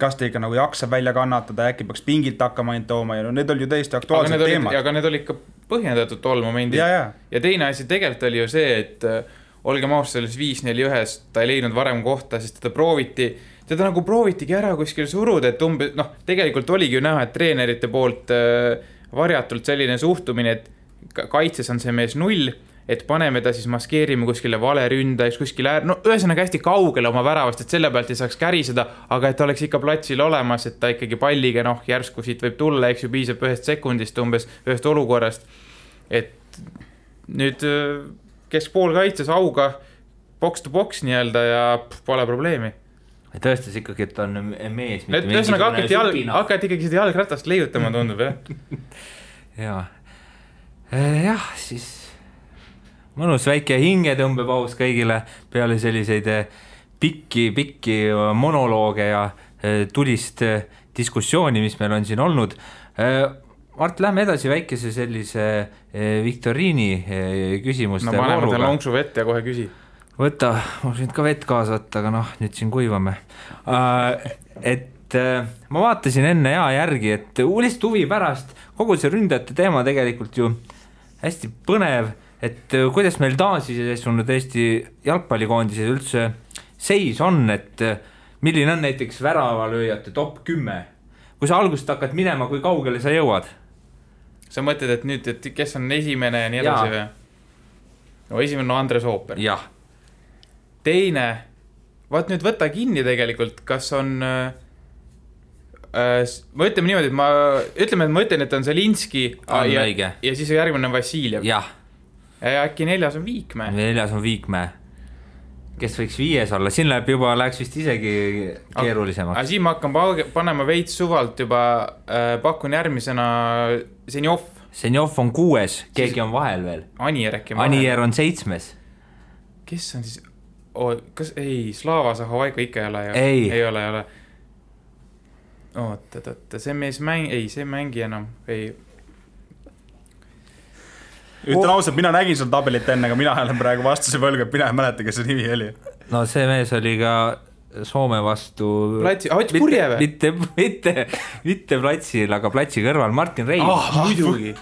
kas te ikka nagu jaksab välja kannatada, äkki peaks pingilt hakkama ainult tooma ja no, need oli ju täiesti aktuaalsed aga teemad. Olid, aga need oli ikka põhjendatud tol momendil. Ja, ja. ja teine asi tegelikult oli ju see, et olge maus selles viis neli üks, ta ei leidnud varem kohta, sest teda prooviti, teda nagu proovitigi ära kuskil suruda, et umbe, noh, tegelikult oligi ju näha, et treenerite poolt varjatult selline suhtumine, et kaitses on see mees null, et paneme ta siis maskeerime kuskile vale ründa, kuskile äär... no ühesõnaga hästi kaugele oma väravast, et selle pealt ei saaks käriseda, aga et oleks ikka platsil olemas, et ta ikkagi palliga, noh, järsku siit võib tulla, eks ju piisab ühest sekundist umbes, ühest olukorrast. Et nüüd keskpool kaitses auga box to box nii-öelda ja pole probleemi. Tõestas ikkagi, et on mees. Ühesõnaga hakati, jalg... hakati ikkagi seda jalgratast leiutama tundub, jah? Jah, jah, siis... mõnus väike hingetõmbepaus kõigile peale selliseid pikki, pikki monolooge ja tulist diskussiooni, mis meil on siin olnud. Mart, lähme edasi väikese sellise viktoriini küsimuste. No ma arvan, et lonksu vett ja kohe küsi. Võta, ma siin ka vett kaasa võtta, aga noh, nüüd siin kuivame. Et ma vaatasin enne hea järgi, et uulist huvi pärast kogu see ründajate teema tegelikult ju hästi põnev. Et kuidas meil taasises on Eesti jalgpallikoondises üldse seis on, et milline on näiteks väravalööjate top kümme? Kui sa algust hakkad minema, kui kaugele sa jõuad? Sa mõtled, et nüüd, et kes on esimene ja nii edasi või? No esimene on no Andres Ooper. Jah. Teine, vaat nüüd võta kinni tegelikult, kas on... Ma ütleme niimoodi, et ma ütleme, et ma ütlen, et on Zelinski ja, ja siis järgmine on Vassiljev. Jah. Ja äkki neljas on Viikmäe. Neljas on Viikmäe. Kes võiks viies olla? Siin läheb juba, läheks vist isegi keerulisemaks. Aga siin ma hakkan panema veits suvalt juba, äh, pakun järgmisena Zenjov. Zenjov on kuues, keegi siis on vahel veel. Anier äkki vahel. Anier on seitsmes. Kes on siis? Oh, kas ei, Slava Zahovaiko ikka ei ole? Ei. Ei ole, ei ole. Oota, oota, see mees mäng, ei, see mängi enam, ei... Ütlen oh. ausalt, mina nägin seal tabelit enne, aga mina olen praegu vastuse võlga, et mina ei mäleta, kes see nimi oli. No see mees oli ka Soome vastu... Platsi, ah, mitte, purje või? Mitte, mitte, mitte platsil, aga platsi kõrval Martin Reim. Ah, muidugi.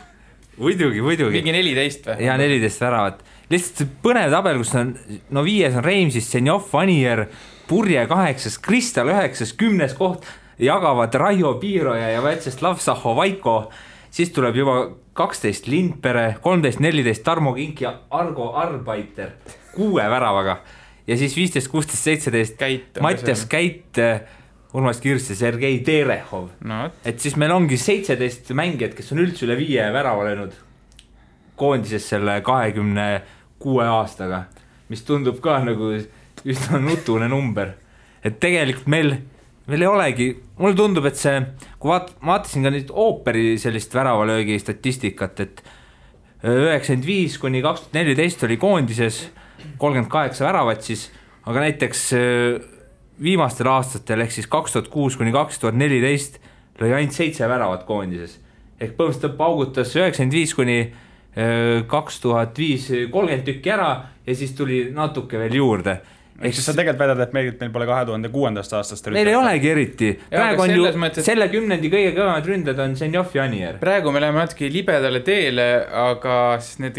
Muidugi, muidugi. Mingi neliteist või? Ja neliteist väravat. Lihtsalt põnev tabel, kus on, no viies on Reim, siis Zenjov, Anier, Purje kaheksas, Kristal üheksas, kümnes koht jagavad Raio Piiroja ja Vätsest Lavsaho Vaiko. Siis tuleb juba kaksteist Lindpere, kolmteist neliteist Tarmo Kink ja Argo Arbaiter kuue väravaga. Ja siis viisteist kuusteist seitseteist Käit, Matjas Käit, Urmas Kirse, Sergei Terehov. No. Et siis meil ongi seitseteist mängijad, kes on üldse üle viie värava löönud koondises selle kahekümne kuue aastaga, mis tundub ka nagu üsna nutune number. Et tegelikult meil... Meil ei olegi, mulle tundub, et see, kui vaat, vaatasin ka nüüd ooperi sellist väravalöögi statistikat, et üheksakümmend viis kuni kaks tuhat neliteist oli koondises kolmkümmend kaheksa väravat siis, aga näiteks viimastel aastatel, ehk siis kaks tuhat kuus kuni kaks tuhat neliteist lõi ainult seitse väravat koondises. Ehk põhimõtteliselt paugutas üheksakümmend viis kuni kaks tuhat viis kolmkümmend tükki ära ja siis tuli natuke veel juurde. Eks sa tegelikult väidad, et meil, meil pole kahe tuhande kuuendast aastast ründajad. Meil ei olegi eriti. Praegu on ju mõttes, selle kümnendi kõige kõvemad ründajad on Zenjov ja Anier. Praegu me läheme natuke libedale teele, aga siis need,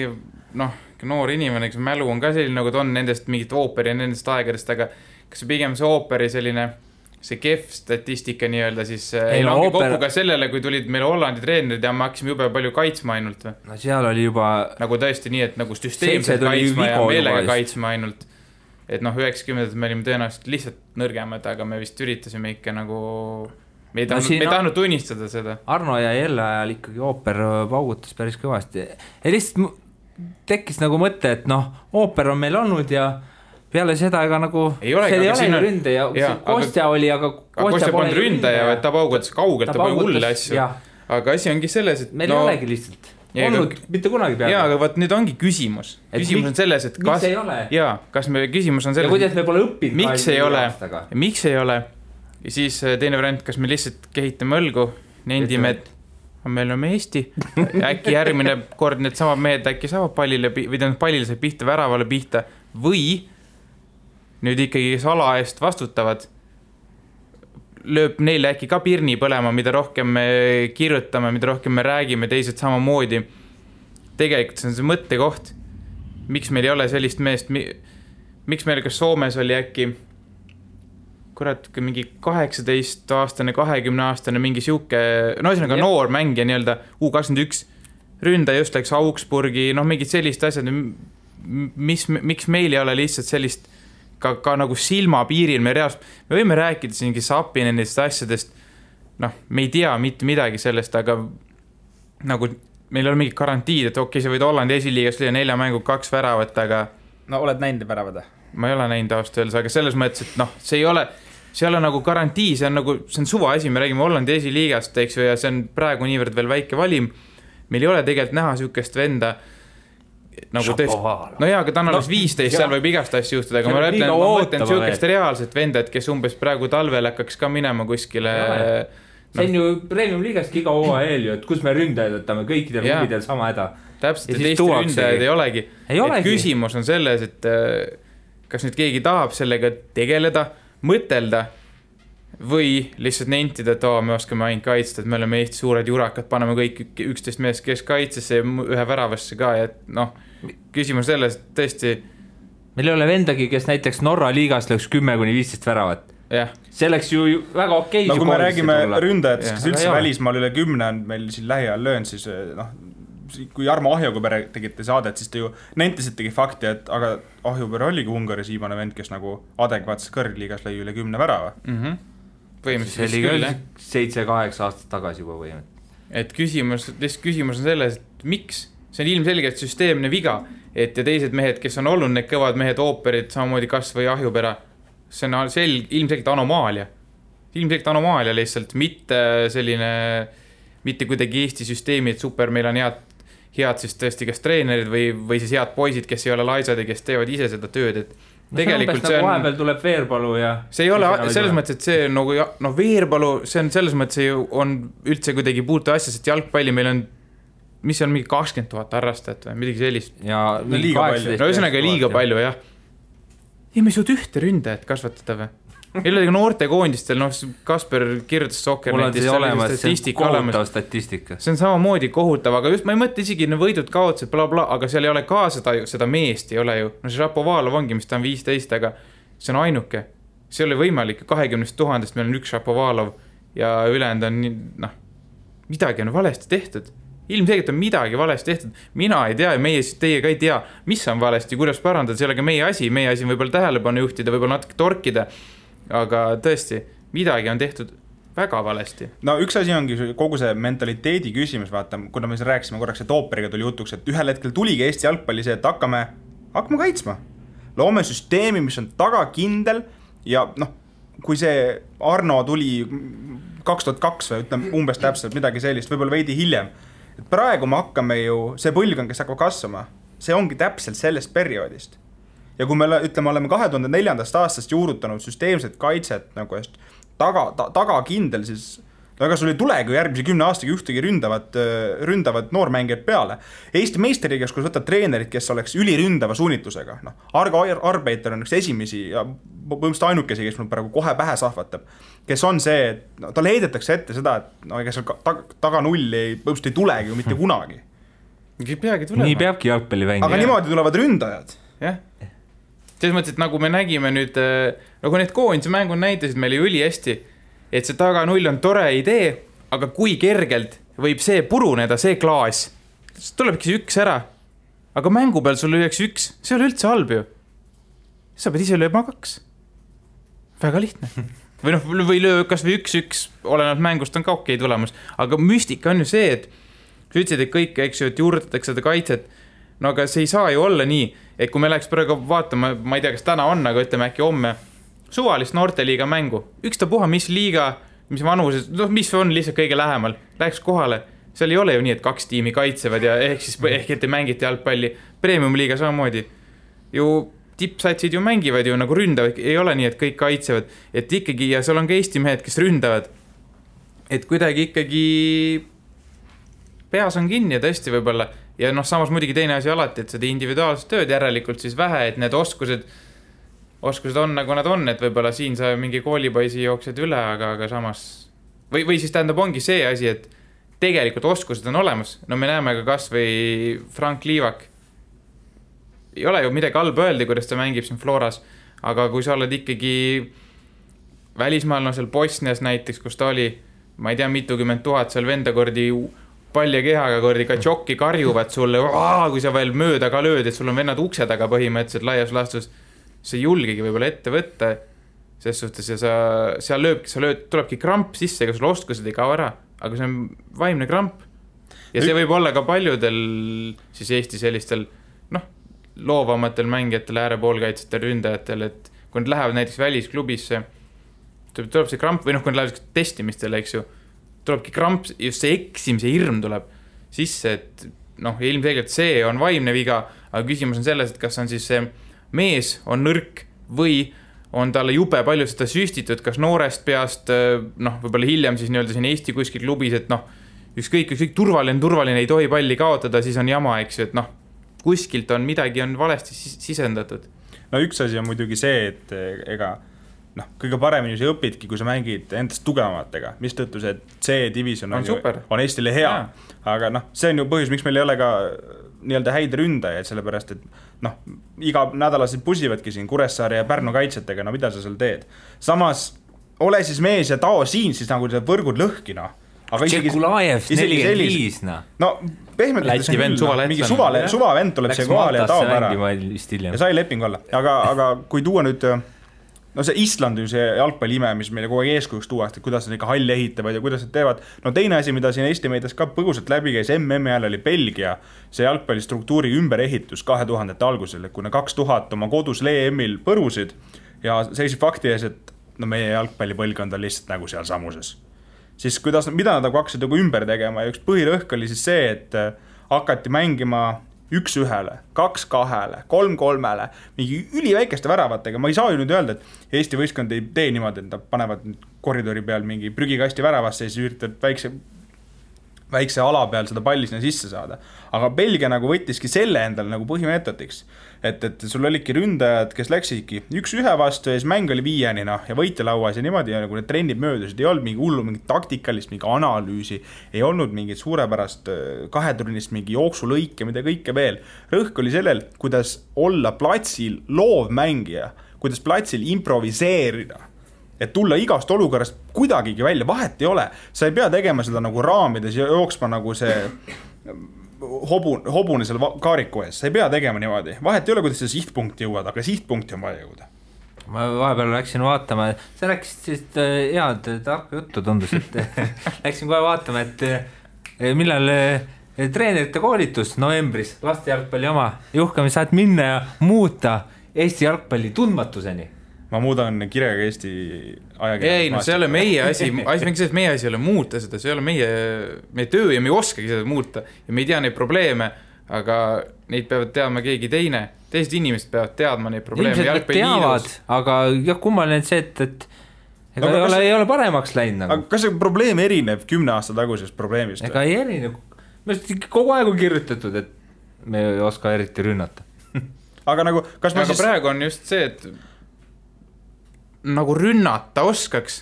noh, noor inimene, kes mälu on ka selline, nagu on nendest mingit ooperi ja nendest aegadest, aga kas pigem see ooperi selline see kehv statistika nii-öelda siis ei, ei langi opera... kokku ka sellele, kui tulid meil Hollandi treenerid ja me hakkasime juba palju kaitsma ainult või? No seal oli juba nagu tõesti nii, et nagu süsteemselt kaitsma ja meelega kaitsma ainult, et noh, üheksakümnendatel me olime tõenäoliselt lihtsalt nõrgemad, aga me vist üritasime ikka nagu me ei taanud, no, me ei taanud tunnistada seda. Arno ja Jelle ajal ikkagi ooper paugutas päris kõvasti ja lihtsalt tekkis nagu mõte, et noh, ooper on meil olnud ja peale seda ega nagu ei ole, seal ei ole on... ründe ja jaa, Kostja aga, oli, aga Kostja, Kostja pole ründe ja, ja ta paugutas kaugelt, ta, ta paugutas ulle asju ja. Aga asi ongi selles, et meil no, ei olegi lihtsalt ja, olnud, aga, mitte kunagi peale jaa, aga vaat nüüd ongi küsimus küsimus on selles, et kas, jaa, kas me küsimus on selles ja kuidas me pole õppinud miks ei ole, miks ei ole ja siis teine variant, kas me lihtsalt kehitame õlgu, nendime, et meil on me Eesti, äkki järgmine kord need samad mehed äkki saavad pallile või ta on pallile see pihta, väravale pihta või nüüd ikkagi sala eest vastutavad, lööb neile äkki ka pirni põlema, mida rohkem me kirjutame, mida rohkem me räägime, teised samamoodi. Tegelikult see on see mõttekoht, miks meil ei ole sellist meest, miks meil kas Soomes oli äkki kurat, mingi kaheksateist-aastane, kahekümne-aastane, mingi siuke, no see on ka ja. Noor mängija nii-öelda, U kakskümmend üks, ründa just läks Augsburgi, noh mingid sellist asjad, mis, miks meil ei ole lihtsalt sellist Ka, ka nagu silmapiiril me reaalselt, me võime rääkida siingi sapine nendest asjadest, noh, me ei tea mitte midagi sellest, aga nagu meil on mingi garantiid, et okei, sa võid Hollandi esiliigas lüüa nelja mängu kaks väravat, aga no oled näinud väravada. Ma ei ole näinud ausalt öeldes, aga selles mõttes, et noh, see ei ole, see ei ole nagu garantii, see on nagu, see on suva asi, me räägime Hollandi esiliigast, eks ju, ja see on praegu niivõrd veel väike valim, meil ei ole tegelikult näha siukest venda, nagu tõesti, no jaa, aga ta on alles no, viisteist, seal võib igast asja juhtuda, aga ma ütlen, ma mõtlen siukest reaalset vended, kes umbes praegu talvel hakkaks ka minema kuskile no. See on ju premium liigast iga oa eel ju, et kus me ründajad võtame kõikidel ründidel sama häda täpselt, et teiste ründajad ei olegi, ei olegi. Küsimus on selles, et kas nüüd keegi tahab sellega tegeleda, mõtelda või lihtsalt nentida, et oh, me oskame ainult kaitsta, et me oleme Eesti suured jurakad, paneme kõik üksteist mees, kes kaitsesse ja ühe väravasse ka ja noh, küsimus selles, et tõesti meil ei ole vendagi, kes näiteks Norra liigas läks kümme kuni viisteist väravat ja. See läks ju väga okei no, kui me räägime ründajatest, kes üldse välismaal üle kümne on meil siin lähiajal löön siis noh, kui Armo Ahjokõber tegite saadet, siis te ju nentisitegi fakti, et aga Ahjokõber oligi Ungaris viimane vend, kes nagu adekvaatses kõrgliigas läi üle kümne värava mm-hmm. See oli küll seitse-kaheksa aastat tagasi juba võimet. Et küsimus, küsimus on selles, et miks? See on ilmselgelt süsteemne viga, et ja teised mehed, kes on olnud need kõvad mehed, ooperid, samamoodi kas või ahjupera, see on selg, ilmselgelt anomaalia. Ilmselgelt anomaalia lihtsalt, mitte selline, mitte kuidagi Eesti süsteemi, et super, meil on head, head siis tõesti kas treenerid või, või siis head poisid, kes ei ole laisad ja kes teevad ise seda tööd, et no tegelikult see on vahepeal tuleb Veerpalu ja see ei ole selles mõttes, et see nagu no, no Veerpalu, see on selles mõttes on üldse kuidagi puutu asjas, et jalgpalli meil on, mis on mingi kakskümmend tuhat arrastajat või midagi sellist ja no, liiga palju, no ühesõnaga liiga palju jah. Ja me ei suud ühte ründajat kasvatada või? Meil oli noorte koondistel, noh Kasper kirjutas Sokernetis, see olemas, statistika kohutav statistika. See on samamoodi kohutav, aga just ma ei mõtle isegi, ne võidud kaotsed, bla, bla, aga seal ei ole ka seda, seda meest, ei ole ju. No see Rappo Vaalov ongi, mis ta on viisteist, aga see on ainuke. See ei ole võimalik, kakskümmend tuhat meil on üks Rappo Vaalov ja ülejäänud on, noh, midagi on valesti tehtud. Ilmselgelt on midagi valesti tehtud. Mina ei tea ja meie teie ka ei tea, mis on valesti, kuidas parandada, see ei ole ka meie asi. Meie asi on võib-olla tähelepanu juhtida, võib-olla natuke torkida. Aga tõesti, midagi on tehtud väga valesti. No üks asi ongi kogu see mentaliteedi küsimus, vaata, kuna me rääksime korraks, et ooperiga tuli jutuks, et ühel hetkel tuligi Eesti jalgpalli see, et hakkame, hakkame kaitsma. Loome süsteemi, mis on tagakindel ja noh, kui see Arno tuli kaks tuhat kaks või ütleme umbes täpselt midagi sellist, võib-olla veidi hiljem. Et praegu me hakkame ju, see põlg on, kes hakkab kasvama, see ongi täpselt sellest perioodist. Ja kui me ütleme, oleme kahe tuhande neljanda aastast juurutanud süsteemset kaitset nagu eest taga, ta, taga kindel, siis aga sul ei tulegi järgmise kümne aastaga ühtegi ründavad, ründavad noormängijad peale. Eesti meisterliigas, kus võtad treenerid, kes oleks üliründava suunitusega. No, Argo Arbeiter on üks esimesi ja põhimõtteliselt ainukesi, kes praegu kohe pähe sahvatab, kes on see, et no, ta leidetakse ette seda, et no, kes taga nulli ei, põhimõtteliselt ei tulegi ju mitte kunagi. Nii peabki jalgpalli vängi. Aga jah. Niimoodi tulevad ründajad. Jah. selles mõttes, et nagu me nägime nüüd, nagu need koondise mängud näitasid meile ju üli hästi, et see taga null on tore idee, aga kui kergelt võib see puruneda, see klaas, siis tulebki üks ära. Aga mängu peal sul üheks üks, see oli üldse halb ju. Sa pead ise lööma kaks. Väga lihtne. Või, no, või löö kas või üks-üks, olenevalt mängust on ka okei tulemus. Aga müstika on ju see, et sa ütlesid, et kõik, eks ju, et juurdatakse seda kaitset. No aga see ei saa ju olla nii, et kui me läheks praegu vaatama, ma ei tea, kas täna on, aga ütleme äkki homme, suvalist noorte liiga mängu. Üks ta puha, mis liiga, mis vanuses, no mis on lihtsalt kõige lähemal, läheks kohale. Seal ei ole ju nii, et kaks tiimi kaitsevad ja ehk siis ehk ette mängiti jalgpalli. Premium liiga samamoodi. Ju tippsatsid ju mängivad ju nagu ründavad, ei ole nii, et kõik kaitsevad. Et ikkagi, ja seal on ka Eesti mehed, kes ründavad. Et kuidagi ikkagi peas on kinni ja tõesti võibolla. Ja noh, samas muidugi teine asi alati, et seda individuaalset tööd järelikult siis vähe, et need oskused, oskused on nagu nad on, et võibolla siin sa mingi koolipaisi jooksed üle, aga, aga samas... Või, või siis tähendab ongi see asi, et tegelikult oskused on olemas. No me näeme ka kas või Frank Liivak. Ei ole ju midagi halba öelda, kuidas ta mängib siin Floras, aga kui sa oled ikkagi välismaalnasel Bosnias näiteks, kus ta oli, ma ei tea, mitukümmend tuhat seal vendakordi palja kehaga kordi ka tšokki karjuvad sulle, kui sa veel mööda ka lööd, et sul on vennad ukse taga põhimõtteliselt laias lastus, sa julgigi võib-olla ette võtta, ses suhtes ja sa, seal lööb, sa lööd, tulebki kramp sisse, kui sul oskused ei kao ära. Aga see on vaimne kramp. Ja see võib olla ka paljudel siis Eesti sellistel noh, loovamatel mängijatel, äärepoolkaitsetel, ründajatel, et kui nad lähevad näiteks välisklubisse, tuleb see kramp, või noh, kui nad lähevad testimistele, eks ju, tulebki kramp, just see eksimise hirm tuleb sisse, et noh, ilmselgelt see on vaimne viga, aga küsimus on selles, et kas on siis see mees on nõrk või on talle jube palju seda süstitud, kas noorest peast, noh, võib-olla hiljem siis nii-öelda siin Eesti kuskil klubis, et noh, ükskõik, ükskõik turvaline, turvaline ei tohi palli kaotada, siis on jama, eks ju, et noh, kuskilt on midagi on valesti sisendatud. No üks asi on muidugi see, et ega noh, kõige paremini sa õpidki, kui sa mängid endast tugevamatega, mis tõttu see C-division on, on, on Eestile hea, ja. Aga noh, see on ju põhjus, miks meil ei ole ka... nii-öelda häid ründajaid, sellepärast, et noh, iga nädalasid pusivadki siin Kuressaare ja Pärnu kaitsetega, no mida sa seal teed. Samas, ole siis mees ja tao siin, siis nagu see võrgud lõhkina. Aga isegi, isegi sellis. No, pehmendades on küll, no, mingi suvale, suva vend tuleb see kohale ja taob ära. Ja sai leping olla. Aga, aga kui tuua nüüd... No see Island ju see jalgpallime, mis meile kogu aeg eeskujuks tuuast, et kuidas nad ikka halli ehitavad ja kuidas nad teevad. No teine asi, mida siin Eesti meedias ka põguselt läbi käis, M M-i ajal oli Belgia, see jalgpallistruktuuri ümberehitus kahe tuhande algusel, et kuna kaks tuhat oma kodus L M-il põrusid ja seisid fakti ees, et no meie jalgpallipõlgkond on lihtsalt nagu seal samuses. Siis kuidas, mida nad hakkasid nagu ümber tegema ja üks põhirõhk oli siis see, et hakati mängima... üks ühele, kaks kahele, kolm kolmele, mingi üli väikeste väravatega. Ma ei saa ju nüüd öelda, et Eesti võistkond ei tee niimoodi, et nad panevad koridori peal mingi prügikasti väravasse ja siis üritavad väikse, väikse ala peal seda pallisna sisse saada. Aga Belgia nagu võttiski selle endale nagu põhimeetodiks, et, et sul olidki ründajad, kes läksidki üks ühe vastu ja siis mäng oli viienina ja võitelauas ja niimoodi. Ja nagu need trendid möödusid, ei olnud mingi hullu, mingi taktikalist, mingi analüüsi, ei olnud mingi suurepärast kaheturnist, mingi jooksulõike, mida kõike veel. Rõhk oli sellel, kuidas olla platsil loovmängija, kuidas platsil improviseerida. Et tulla igast olukorrast kuidagigi välja, vahet ei ole. Sa ei pea tegema seda nagu raamides ja jooksma nagu see hobun, hobune seal kaariku ees. Sa ei pea tegema niimoodi. Vahet ei ole, kuidas see sihtpunkti jõuad, aga sihtpunkti on vaja jõuda. Ma vahepeal läksin vaatama. Sa läksid sest head tarka juttu tundus, et läksin kohe vaatama, et millal treenerite koolitus novembris laste jalgpalli oma. Juhkami saad minna ja muuta Eesti jalgpalli tundmatuseni. Ma muudan kirjaga Eesti ajakirja. Ei, no see ei ole meie asi. Asi mingi see, et meie asi ei ole muuta seda. See ei ole meie, meie töö ja me ei oskagi seda muuta. Ja me ei tea neid probleeme, aga neid peavad teadma keegi teine. Teised inimesed peavad teadma neid probleeme. Ilmselt nad teavad, aga jah, kummaline see, et, et ega no, ei, ole, ei ole paremaks läinud. Nagu. Aga kas see probleem erineb kümne aasta tagusest probleemist? Ega ei erineb. Kogu aeg on kirjutatud, et me ei oska eriti rünnata. Aga, nagu, kas aga siis... praegu on just see, et nagu rünnata oskaks,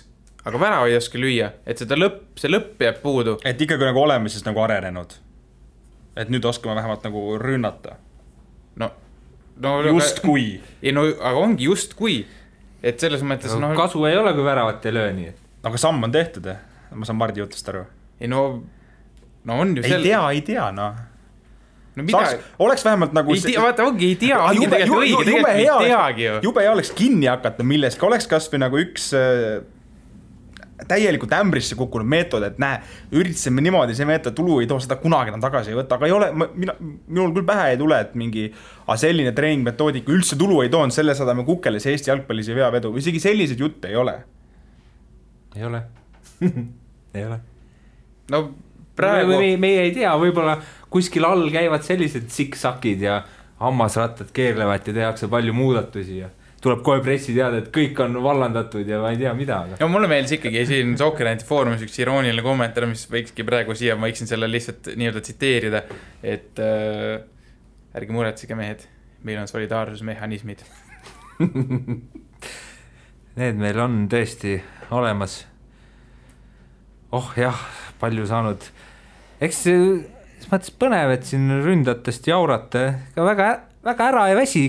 aga vära ei oska lüüa, et seda lõpp, see lõpp jääb puudu. Et ikkagi nagu oleme siis nagu arenenud. Et nüüd oskame vähemalt nagu rünnata. No no, just kui. Ei, no aga ongi just kui. Et selles mõttes... No, no, kasu ei ole, kui väravat ei löö nii. Aga samm on tehtud. Ma saan Mardi jutust aru. Ei, no, no on ju... Ei sel... tea, ei tea, no. No mida... Saaks, oleks vähemalt nagu... Ei tea, vaata, ongi, ei tea. A, jube, jube, jube, jube, jube, hea, teagi, jube hea oleks kinni hakata milleski. Oleks kas või nagu üks... täielikult ämbrisse kukkunud meetod, et näe, üritasime niimoodi, see meetod tulu ei too seda kunagi enam tagasi ei võtta, aga ei ole, mina, minul küll pähe ei tule, et mingi a, selline treeningmetoodik üldse tulu ei toonud, selle sadame kukkeles Eesti jalgpallise veavedu, isegi sellised jutte ei ole. Ei ole. Ei ole. No praegu... Me, me, meie ei tea, võibolla kuskil all käivad sellised siksakid ja hammasrattad keerlevad ja tehakse palju muudatusi ja tuleb kohe pressi teada, et kõik on vallandatud ja ma ei tea mida. Aga... Ja mulle meeldis ikkagi siin Sookkeranti foorumis üks irooniline kommentaar, mis võikski praegu siia, ma võiksin selle lihtsalt nii-öelda tsiteerida, et äh, ärge muretsige mehed, meil on solidaarsusmehhanismid. Need meil on tõesti olemas. Oh jah, palju saanud. Eks mõttes põnev, et siin ründatest jaurate ka väga ä- väga ära ja väsi,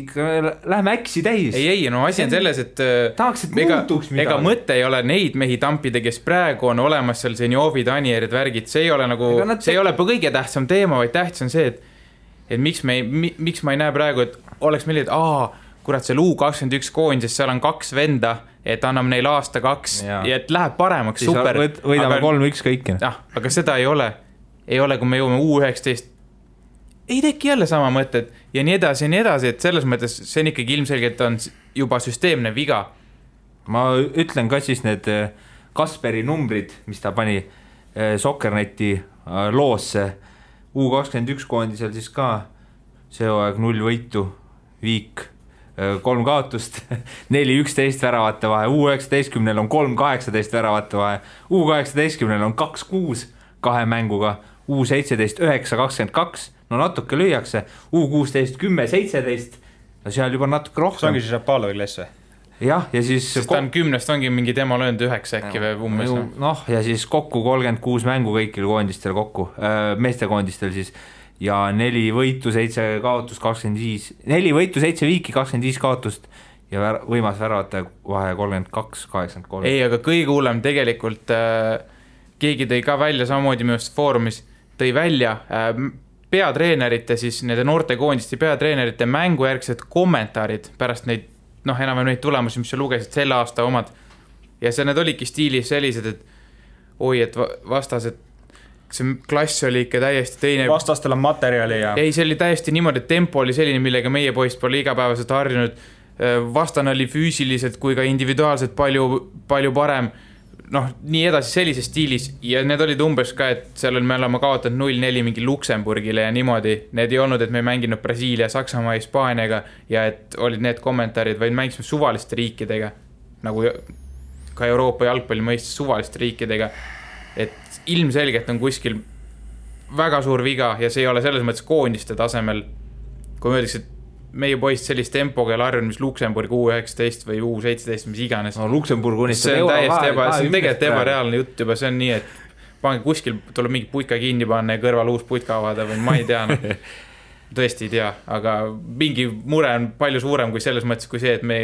lähme äksi täis. Ei, ei, no asi on selles, et tahaks, et ega, ega mõte ei ole neid mehi tampida, kes praegu on olemas seal Zenjovid, Anierid, värgid, see ei ole nagu, nad... see ei ole kõige tähtsam teema, vaid tähtis on see, et, et miks, me ei, miks ma ei näe praegu, et oleks meil, et aah, kurat, see U kakskümmend üks koondises, seal on kaks venda, et annab neil aasta kaks ja, ja et läheb paremaks, siis super. Võid, võidame aga, kolm üks kõike. Ah, aga seda ei ole, ei ole, kui me jõuame U üheksateist ei teki jälle sama mõtted ja nii edasi ja nii edasi, et selles mõttes see on ikkagi ilmselgelt on juba süsteemne viga. Ma ütlen ka siis need Kasperi numbrid, mis ta pani Sokkerneti loosse U kakskümmend üks koondisel siis ka see aeg null võitu, viik, kolm kaotust, neli üksteist väravate vahe, U üheksateistkümnel on kolm kaheksateist väravate vahe, U kaheksateistkümnel on kaks kuus kahe mänguga, U seitseteist üheksa kakskümmend kaks no natuke lüüakse, U kuusteist, kümme seitseteist no seal juba natuke rohkem. See ongi siis Rapalo üles või? Jah, ja siis... Sest kok- ta on kümnest ongi mingi tema löönud üheks äkki või umbes. Noh, ja siis kokku kolmkümmend kuus mängu kõikil koondistel kokku, meeste koondistel siis, ja neli võitu, seitse kaotust, kakskümmend viis neli võitu, seitse viiki, kakskümmend viis kaotust ja võimas väravate vahe kolmkümmend kaks kaheksakümmend kolm Ei, aga kõige hullem tegelikult äh, keegi tõi ka välja samamoodi mõjast foorumis, tõi välja... Äh, peatreenerite, siis nende noorte koondiste peatreenerite mängujärgsed kommentaarid pärast neid, noh, enam neid tulemusi, mis sa lugesid selle aasta omad. Ja see need olidki stiilis sellised, et oi, et vastas, et see klass oli ikka täiesti teine. Vastastel on materjali ja... Ei, see oli täiesti niimoodi, et tempo oli selline, millega meie poist pole igapäevaselt harjunud. Vastan oli füüsiliselt kui ka individuaalselt palju, palju parem. Noh, nii edasi sellises stiilis ja need olid umbes ka, et seal on, me oleme kaotanud null neli mingi Luksemburgile ja niimoodi. Need ei olnud, et me ei mänginud Brasiilia, Saksamaa, Hispaaniaga ja et olid need kommentaarid, vaid mängisime suvaliste riikidega, nagu ka Euroopa jalgpalli mõistes suvaliste riikidega. Et ilmselgelt on kuskil väga suur viga ja see ei ole selles mõttes koondiste tasemel, kui mõeldaks, et meie poist sellist tempoga larjun, mis Luksemburg U üheksateist või U seitseteist, mis iganes. No, Luksemburg on see on täiesti eba, see on tegelikult ebareaalne jutt juba, see on nii, et pange kuskil, tuleb mingi putka kinni panna ja kõrval uus putka avada või ma ei tea, no. Tõesti ei tea, aga mingi mure on palju suurem kui selles mõttes, kui see, et me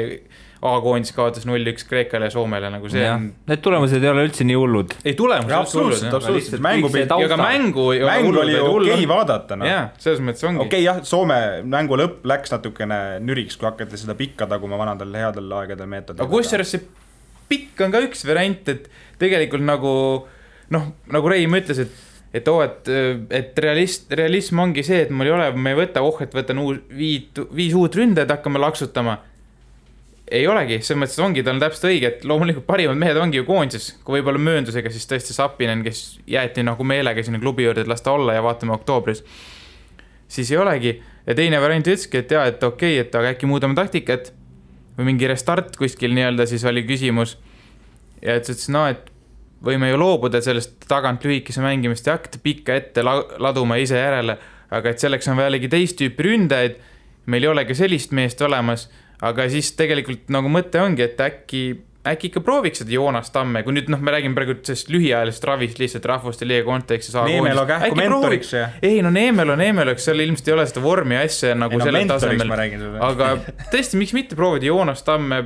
A-koondis kaotas null üks Kreekale ja Soomele, nagu see ja. On... Need tulemused ei ole üldse nii hullud. Ei tulemused, absoluutselt, absoluutselt. Mängu, ja mängu, mängu hullud, oli okei okay vaadata. No. Jaa, selles mõttes ongi. Okei, okay, jah, Soome mängu lõpp läks natukene nüriks, kui hakati seda pikka taguma vanadel headel aegedel meetodil. Aga kus see pikk on ka üks variant, et tegelikult nagu, noh, nagu Reim ütles, et et oo, et, et realist, realism ongi see, et mul ei ole, me ei võta, oh, et võtan uus, viit, viis uut ründe, et hakkame laksutama. Ei olegi, see mõttes ongi, ta on täpselt õige, et loomulikult parimad mehed ongi ju koondises, kui võib-olla mööndusega, siis tõesti Sapinen, kes jäeti nagu meelega sinna klubi juurde, et lasta olla ja vaatame oktoobris. Siis ei olegi. Ja teine variant ütleski, et jah, et okei, et aga äkki muudame taktikat või mingi restart kuskil nii-öelda, siis oli küsimus. Ja ütles, et no, et võime ju loobuda sellest tagant lühikese mängimist ja hakata pikka ette laduma ise järele, aga et selleks on väelegi teist tüüpi ründaid, meil ei ole ka sellist meest olemas, aga siis tegelikult nagu mõte ongi, et äkki, äkki ikka prooviksid Joonas Tamme, kui nüüd noh, me räägime praegu sest lühiajalist ravist lihtsalt Rahvuste liiga kontekstis. Neemel on kähku mentoriks. Ei, no Neemel on Neemel, eks seal ilmselt ei ole seda vormi asja nagu ei, no, selle tasemel. Aga tõesti, miks mitte proovida Joonas Tamme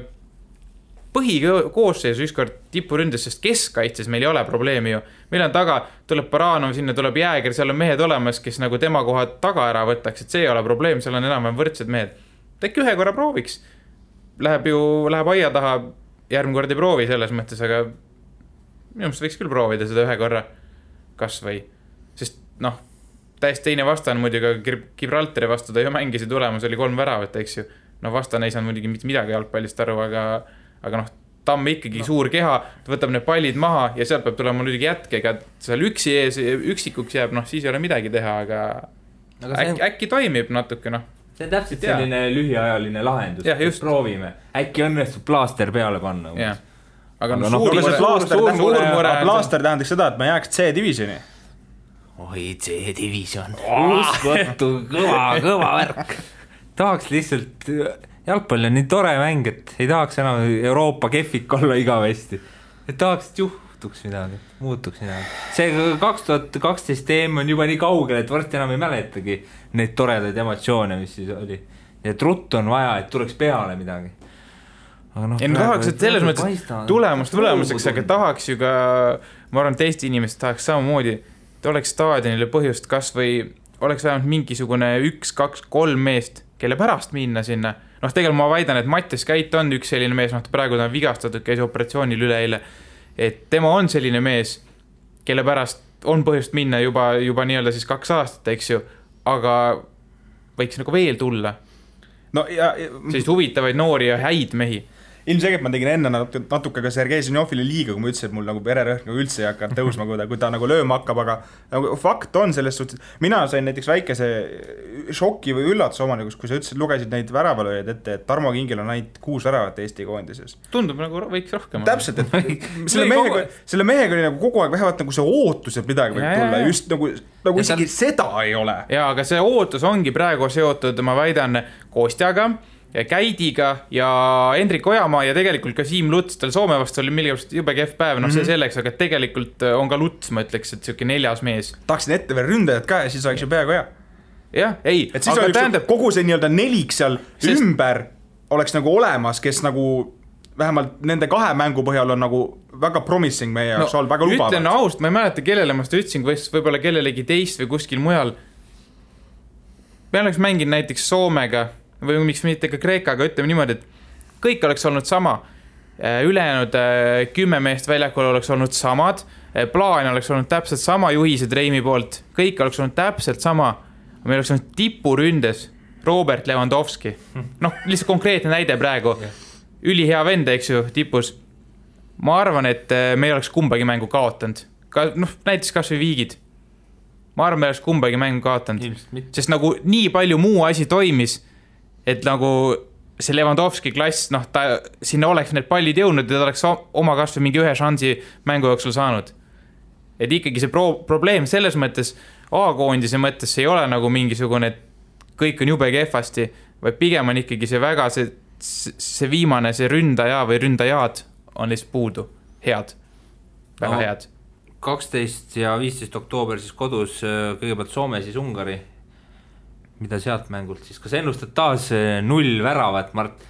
põhikoosseisu ükskord tipuründes, sest keskkaitses meil ei ole probleemi ju. Meil on taga, tuleb Paranov, sinna tuleb Jääger, seal on mehed olemas, kes nagu tema kohad taga ära võtaks, et see ei ole probleem, seal on enam võrdsed mehed. Äkki ühe korra prooviks. Läheb ju, läheb aia taha, järgmine kord ei proovi selles mõttes, aga minu mõttes võiks küll proovida seda ühe korra kas või. Sest noh, täiesti teine vastan muidugi, aga Gibraltari vastu ta ju mängis ja tulemus oli kolm väravat, eks ju. No vastan ei saanud muidugi mitte midagi jalgpallist aru, aga, aga noh, Tamme ikkagi no. suur keha, ta võtab need pallid maha ja seal peab tulema muidugi jätkega, et seal üksi ees, üksikuks jääb, noh, siis ei ole midagi teha, aga, aga äk, see... äkki toimib natuke, noh. See on täpselt ja. Selline lühiajaline lahendus, ja, just. Proovime. Äkki õnnestus plaaster peale panna. Ja. Aga no, no suur mure. Plaaster, suur, suur, suur mure. Plaaster tähendaks seda, et ma jääks C-divisjoni. Oi, C-divisjon. Uskvõttu, kõva, kõva värk. Tahaks lihtsalt, jalgpall on nii tore mäng, et ei tahaks enam Euroopa kefik olla igavesti. Et tahaks, et juhtuks midagi, muutuks midagi. See kaks tuhat kaksteist teema on juba nii kaugel, et varsti enam ei mäletagi. Neid toredaid emotsioone, mis siis oli. Ja trutt on vaja, et tuleks peale midagi. Aga noh, ja tahaks, et selles mõttes paista, tulemust tulemuseks, aga tahaks ju ka, ma arvan, teiste inimesed tahaks samamoodi, et oleks staadionile põhjust kas või oleks vähemalt mingisugune üks, kaks, kolm meest, kelle pärast minna sinna. Noh, tegelikult ma väidan, et Mattias Käit on üks selline mees, noh, praegu ta on vigastatud, käis operatsioonil üle eile, et tema on selline mees, kelle pärast on põhjust minna juba, juba nii-öelda siis kaks aastat, eks ju, aga võiks nagu veel tulla. No, ja, ja, siis huvitavaid noori ja häid mehi. Ilmselgelt ma tegin enne natuke ka Sergei Zenjovile liiga, kui ma ütlesin, et mul nagu pererõhk nagu üldse ei hakka tõusma, kui ta, kui ta nagu lööma hakkab, aga nagu, fakt on selles suhtes. Mina sain näiteks väikese šoki või üllatus omanikuks, kui sa ütlesid, lugesid neid väravalööjad ette, et Tarmo Kingil on ainult kuus väravat Eesti koondises. Tundub nagu võiks rohkem. Täpselt, et selle mehega, selle mehega oli nagu kogu aeg vähemalt nagu see ootus, et midagi võib tulla. Just nagu, nagu isegi seal... seda ei ole. Jaa, aga see ootus ongi praegu seotud, ma väidan, Kostjaga. Ja Käidiga ja Endrik Ojamaa ja tegelikult ka Siim Luts, tal Soome vastu oli millegast jube kehv päev, noh see selleks, aga tegelikult on ka Luts, ma ütleks, et selline neljas mees. Tahaksin ette veel ründajad ka ja siis oleks ju peaaegu hea. Jah, ei. Et siis oleks tähendab... kogu see nii-öelda nelik seal sest... ümber oleks nagu olemas, kes nagu vähemalt nende kahe mängu põhjal on nagu väga promising meie jaoks no, olnud, väga lubavad. Ütlen aust, ma ei mäleta kellele, ma seda ütlesin, võis võib-olla kellelegi teist või kuskil mujal. Me oleks mänginud näiteks Soomega või miks mitte ka Kreekaga, ütleme niimoodi, et kõik oleks olnud sama. Ülejäänud kümme meest väljakul oleks olnud samad, plaan oleks olnud täpselt sama juhised Reimi poolt, kõik oleks olnud täpselt sama. Meil oleks olnud tipuründes Robert Lewandowski. Noh, lihtsalt konkreetne näide praegu. Üli hea vende, eks ju, tipus. Ma arvan, et me ei oleks kumbagi mängu kaotanud. Ka, noh, näiteks kas või viigid. Ma arvan, me ei oleks kumbagi mängu kaotanud. Sest nagu nii palju muu asi toimis, et nagu see Lewandowski klass, noh, ta, sinna oleks need pallid jõudnud ja ta oleks oma kasvu mingi ühe šansi mängu jooksul saanud. Et ikkagi see pro- probleem selles mõttes, A-koondise mõttes ei ole nagu mingisugune, et kõik on jube kehvasti, vaid pigem on ikkagi see väga, see, see viimane, see ründaja või ründajad on lihtsalt puudu. Head. Väga no, head. kaksteist ja viisteist oktoober siis kodus, kõigepealt Soome, siis Ungari. Mida sealt mängult siis? Kas ennustad taas null väravat, Mart?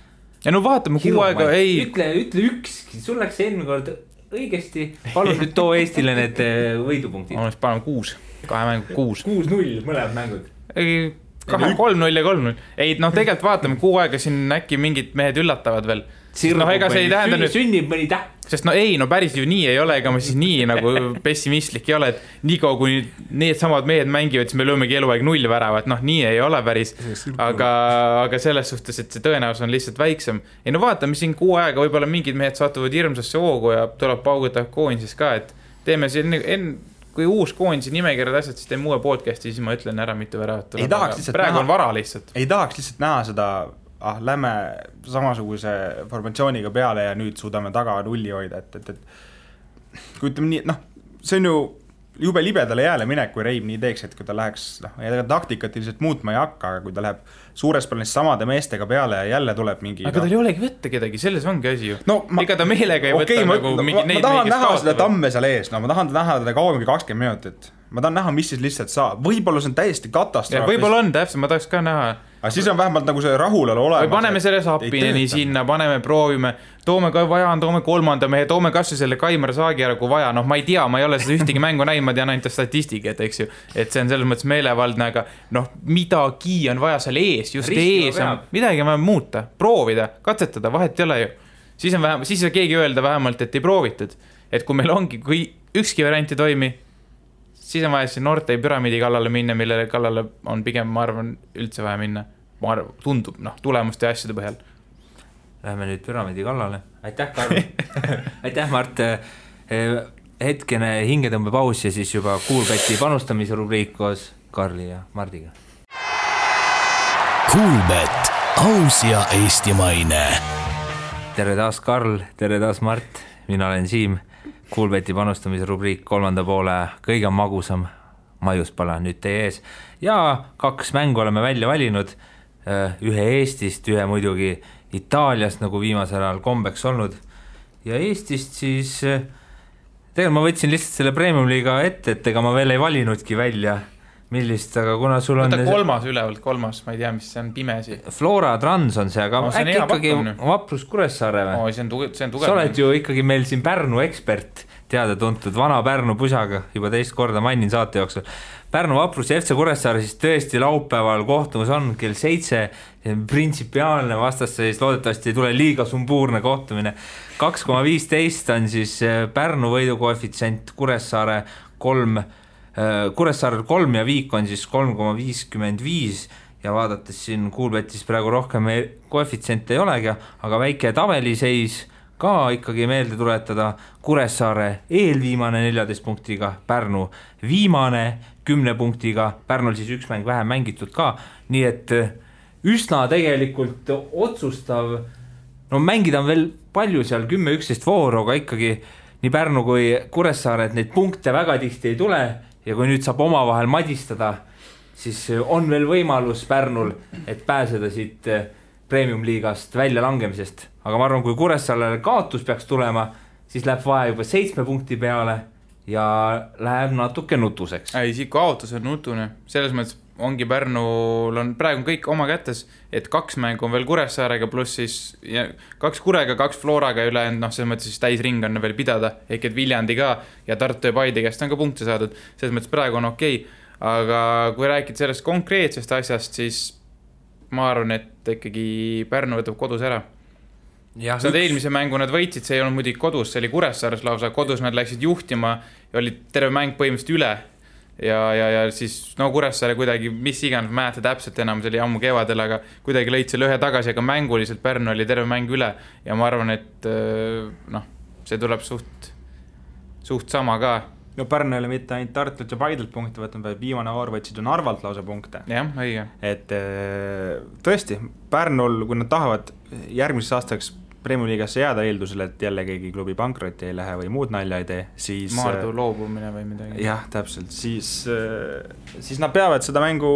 Ja no vaatame, kuu aega ei... Ütle, ütle ükski, sul läks eelmine kord õigesti. Palun nüüd too Eestile need võidupunktid. Ma oleks panem kuus, kahe mängu kuus. kuus null mõlemad mängud. Kahe, kolm null ja kolm null. Ei, noh tegelikult vaatame, kuu aega siin äkki mingid mehed üllatavad veel. No, ega see ei tähenda nüüd... Sünnib mõni täh. Sest no ei, no päris ju nii ei ole, ega ma siis nii nagu pessimistlik ei ole, et niikaua kui need samad mehed mängivad, siis me löömegi eluaeg null värava, et noh, nii ei ole päris, aga, aga selles suhtes, et see tõenäosus on lihtsalt väiksem. Ei no vaatame siin kuu aega, võib-olla mingid mehed satuvad hirmsasse hoogu ja tuleb pauguta koondises ka, et teeme siin enne... Kui uus koondise nimekirjad asjad, siis teeme uue podcasti, siis ma ütlen ära mitu väravat. Ei tahaks lihtsalt praegu näha, on vara lihtsalt. Ei tahaks lihtsalt näha seda, ah, lähme samasuguse formatsiooniga peale ja nüüd suudame taga nulli hoida. Et, et, et, kui ütleme nii, noh, see on ju jube libedale jääle minek, kui Reim nii teeks, et kui ta läheks, noh, ja taktikat ilmselt muutma ei hakka, aga kui ta läheb suures plaanis samade meestega peale ja jälle tuleb mingi... Aga no, tal ei olegi võtta kedagi, selles ongi asi ju. No, ma, Ega ta meelega ei okay, võta ma, nagu mingi... Ma, neid, ma tahan näha kaotada. Seda Tamme seal ees, no ma tahan näha teda kaugemgi kakskümmend minutit. Ma tahan näha, mis siis lihtsalt saab. Võib-olla see on täiesti katastroof. Võib-olla on täpselt, ma tahaks ka näha... Aga siis on vähemalt nagu see rahulelu olemas. Või paneme selle sapine nii sinna, paneme, proovime, toome ka vaja, toome kolmanda mehe, toome kassu selle Kaimar Saagi ära, kui vaja. Noh, ma ei tea, ma ei ole seda ühtegi mängu näin, ma tean ainult statistikat, eks ju. Et see on selles mõttes meelevaldne, aga noh, midagi on vaja seal ees, just Riskima ees on, midagi on vaja muuta, proovida, katsetada, vahet ei ole ju. Siis on vähemalt, siis on keegi öelda vähemalt, et ei proovitud. Et kui meil ongi, kui ükski variant ei toimi, siis on vaja see noorte püramiidi kallale minna, millele kallale on pigem, ma arvan, üldse vaja minna. Ma arvan, tundub, noh, tulemuste ja asjade põhjal. Lähme nüüd püramiidi kallale. Aitäh, Karl. Aitäh, Mart. Hetkene hingetõmbe paus ja siis juba Coolbeti panustamise rubriik koos Karli ja Mardiga. Coolbet, aus ja eestimaine. Tere taas, Karl. Tere taas, Mart. Mina olen Siim. Coolbeti panustamise rubriik kolmanda poole kõige magusam maiuspala nüüd teie ees. Ja kaks mängu oleme välja valinud. Ühe Eestist, ühe muidugi Itaaliast, nagu viimasel ajal kombeks olnud. Ja Eestist siis... Tegelikult ma võtsin lihtsalt selle premium-liiga ette, et ega ma veel ei valinudki välja, millist, aga kuna sul on... Võta kolmas ülevalt, kolmas, ma ei tea, mis see on pimesi. Flora Trans on see, aga no, see on äkki ikkagi pakkumine. Vaprus Kuressaare või? No, see on, tuge- see on tugev. Sa oled ju ikkagi meil siin Pärnu ekspert, teada tuntud vana Pärnu pusaga, juba teist korda mainin saate jooksul. Pärnu Vaprus ja F C Kuressaare siis tõesti laupäeval kohtumus on kell seitse, printsipiaalne vastas, siis loodetavasti ei tule liiga sumbuurne kohtumine. kaks koma viisteist on siis Pärnu võidukoefitsient, Kuressaare kolm, Kuressaarel kolm ja Viik on siis kolm koma viiskümmend viis ja vaadates siin Coolbetis praegu rohkem koefitsient ei olegi, aga väike tabeliseis ka ikkagi meelde tuletada. Kuressaare eelviimane neljateist punktiga, Pärnu viimane kümne punktiga, Pärnul siis üks mäng vähem mängitud ka, nii et üsna tegelikult otsustav, no mängida on veel palju seal kümme üksteist vooru, aga ikkagi nii Pärnu kui Kuressaare, et neid punkte väga tihti ei tule ja kui nüüd saab oma vahel madistada, siis on veel võimalus Pärnul, et pääseda siit premium-liigast välja langemisest. Aga ma arvan, kui Kuressaarele kaotus peaks tulema, siis läheb vaja juba seitsme punkti peale ja läheb natuke nutuseks. Ei, siin kaotus on nutune. Selles mõttes ongi Pärnul on praegu kõik oma kätes, et kaks mängu on veel Kuressaarega pluss siis ja kaks Kurega, kaks Floraga üle, noh, selles mõttes siis täis ring on veel pidada, ehk et Viljandi ka ja Tartu ja Paide käest on ka punkte saadud. Selles mõttes praegu on okei, aga kui rääkid sellest konkreetsest asjast, siis ma arvan, et ikkagi Pärnu võtab kodus ära. Ja nad üks... eelmise mängu nad võitsid, see ei olnud muidugi kodus, see oli Kuressaares lausa, kodus nad läksid juhtima ja oli terve mäng põhimõtteliselt üle. Ja, ja, ja siis, no Kuressaare kuidagi, mis iganes mäete täpselt enam, see oli ammu kevadel, aga kuidagi lõid selle ühe tagasi, aga mänguliselt Pärnu oli terve mäng üle ja ma arvan, et noh, see tuleb suht, suht sama ka. No Pärnu ei ole mitte ainult Tartult ja Paidelt punkte võtnud, vaid viimane voor võtsid on Arvalt lausa punkte. Jah, õige. Et tõesti, Pärnul, kui nad tahavad järgmises aastaks Premium-liigasse jääda eeldusele, et jälle keegi klubi pankroti ei lähe või muud nalja ei tee, siis... Maardu loobumine või midagi. Jah, täpselt. Siis, siis nad peavad seda mängu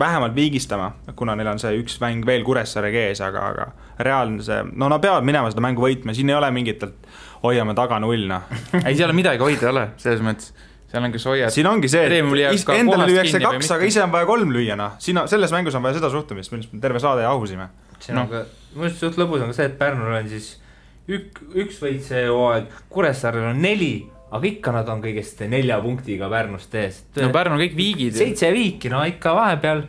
vähemalt viigistama, kuna neil on see üks mäng veel Kuressaare kees, aga, aga reaalne see... No nad peavad minema seda mängu võitma, siin ei ole mingitelt hoiame taga nullna. Ei, seal on midagi hoida, ole, selles mõttes. Seal on kas hoiad... Siin ongi see, et endale lüüakse kaks, aga ise on vaja kolm lüüana. Siin on, selles mängus on vaja seda suhtumist, millest me terve saade ahusime. Siin on ka... Mõnus suht lõbus on ka see, et Pärnul on siis ük, üks võit see hooaeg, Kuressaarel on neli, aga ikka nad on kõigest nelja punktiga Pärnust ees. No Pärnul kõik viigid. Seitse viiki, no ikka vahepeal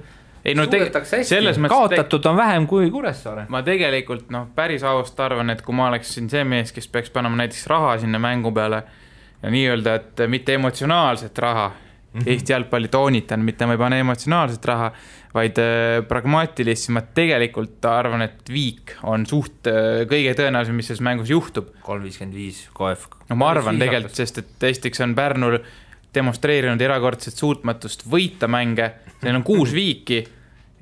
ei, no suudetakse hästi. Kaotatud te... on vähem kui Kuressaare. Ma tegelikult no, päris avust arvan, et kui ma oleksin see mees, kes peaks panema näiteks raha sinna mängu peale ja nii-öelda, et mitte emotsionaalset raha, Eesti jalgpalli toonitan, mitte ma ei pane emotsionaalset raha, vaid pragmaatilist, siis ma tegelikult arvan, et Viik on suht kõige tõenäolisem, mis selles mängus juhtub. kolm viiskümmend viis K F. No ma arvan tegelikult, sest et Eestiks on Pärnul demonstreerinud erakordset suutmatust võita mänge. Neil on kuus viiki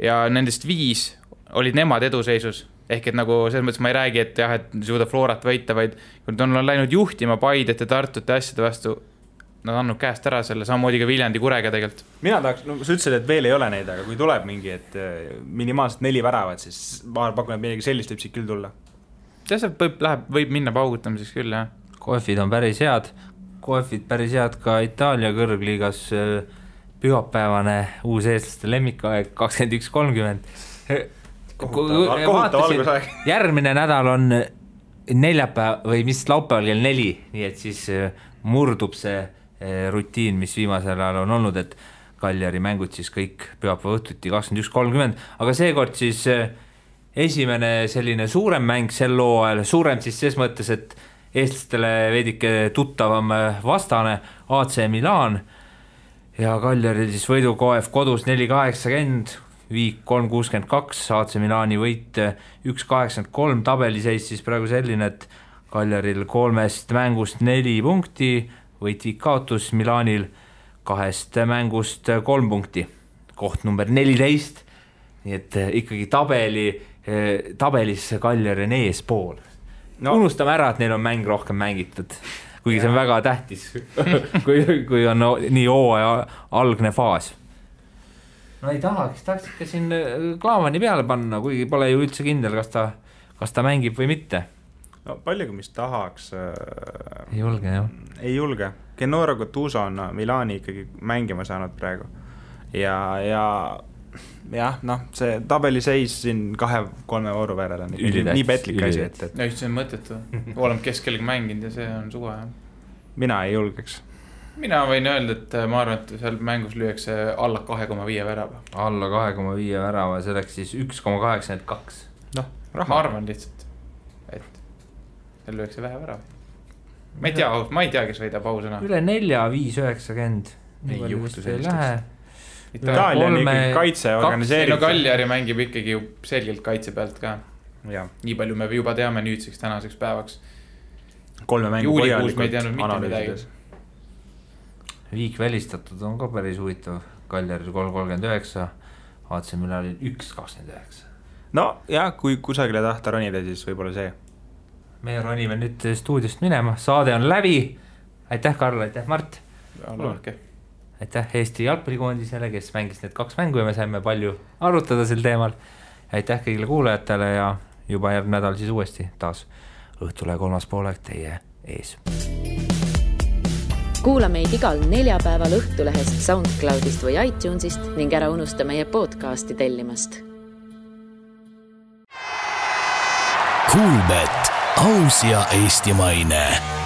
ja nendest viis olid nemad eduseisus. Ehk et nagu selles mõttes ma ei räägi, et jah, et suuda Florat võita, vaid kui on läinud juhtima Paidet ja Tartute asjade vastu, nad annud käest ära selle, samamoodi ka Viljandi Kurega tegelikult. Mina tahaks, no sa ütlesid, et veel ei ole neid, aga kui tuleb mingi, et minimaalselt neli väravad, siis paar pakunud midagi sellist võib siit küll tulla. Ja see võib, läheb, võib minna paugutamiseks küll, jah. Koefid on päris head. Koefid päris head ka Itaalia kõrgliigas pühapäevane uus eestlaste lemmikaeg kakskümmend üks kolmkümmend. Järgmine nädal on neljapäev või mis laupäeval kell neli, nii et siis murdub see rutiin, mis viimasel ajal on olnud, et Cagliari mängud siis kõik pühapäeva õhtuti kakskümmend üks kolmkümmend, aga seekord siis esimene selline suurem mäng sel looajal, suurem siis ses mõttes, et eestlastele veidike tuttavam vastane A C Milan ja Cagliari siis võidukoef kodus neli kaheksakümmend, viik kolm kuuskümmend kaks, A C Milani võit üks kaheksakümmend kolm, tabeliseis siis praegu selline, et Cagliaril kolmest mängust neli punkti, võit viik kaotus, Milanil kahest mängust kolm punkti, koht number neliteist, nii et ikkagi tabeli, tabelis Cagliari on eespool. No. Unustame ära, et neil on mäng rohkem mängitud, kuigi see on väga tähtis, kui, kui on nii hooaja algne faas. No ei tahaks, tahaks ikka siin Klaavani peale panna, kuigi pole ju üldse kindel, kas ta, kas ta mängib või mitte. No paljugi, mis tahaks. Äh, ei julge, jah. Ei julge. Genora Gattuso on Milani ikkagi mängima saanud praegu. Ja... ja... jah, noh, see tabeli seis siin kahe-kolme vooru väärel on nii, nii petlik asi, et, et... ja just see on mõtetu, olen keskelgi mänginud ja see on suva. Mina ei julgeks. Mina võin öelda, et ma arvan, et seal mängus lüüakse alla kahe koma viis värava. Alla kahe koma viis värava, see oleks siis üks koma kaheksakümmend kaks. Noh, ma arvan lihtsalt, et seal lüüakse vähe värava. Ma ei tea, ma ei tea, kes võidab ausõna. Üle nelja, viis, üheksakümmend. Ei juhtu sellist. Lähe. Itaalia on ikkagi kaitse organiseeritud. No Cagliari mängib ikkagi selgelt kaitse pealt ka. Ja. Nii palju me juba teame nüüdseks tänaseks päevaks. Kolme mängu põhjalikult analüüsides. Viik välistatud on ka päris huvitav. Cagliari kolm kolmkümmend üheksa, A C Milanil üks kakskümmend üheksa. No ja kui kusagile tahta ronida, siis võib-olla see. Me ronime nüüd stuudiost minema. Saade on läbi. Aitäh Karl, aitäh Mart. Olge. Aitäh Eesti jalgpallikoondisele, kes mängis need kaks mängu ja me saime palju arutada sel teemal. Aitäh kõigile kuulajatele ja juba järgmine nädal siis uuesti taas õhtule kolmas poolek teie ees. Kuula meid igal neljapäeval Õhtulehest, SoundCloudist või iTunesist ning ära unusta meie podcasti tellimast. Coolbet, aus ja eestimaine.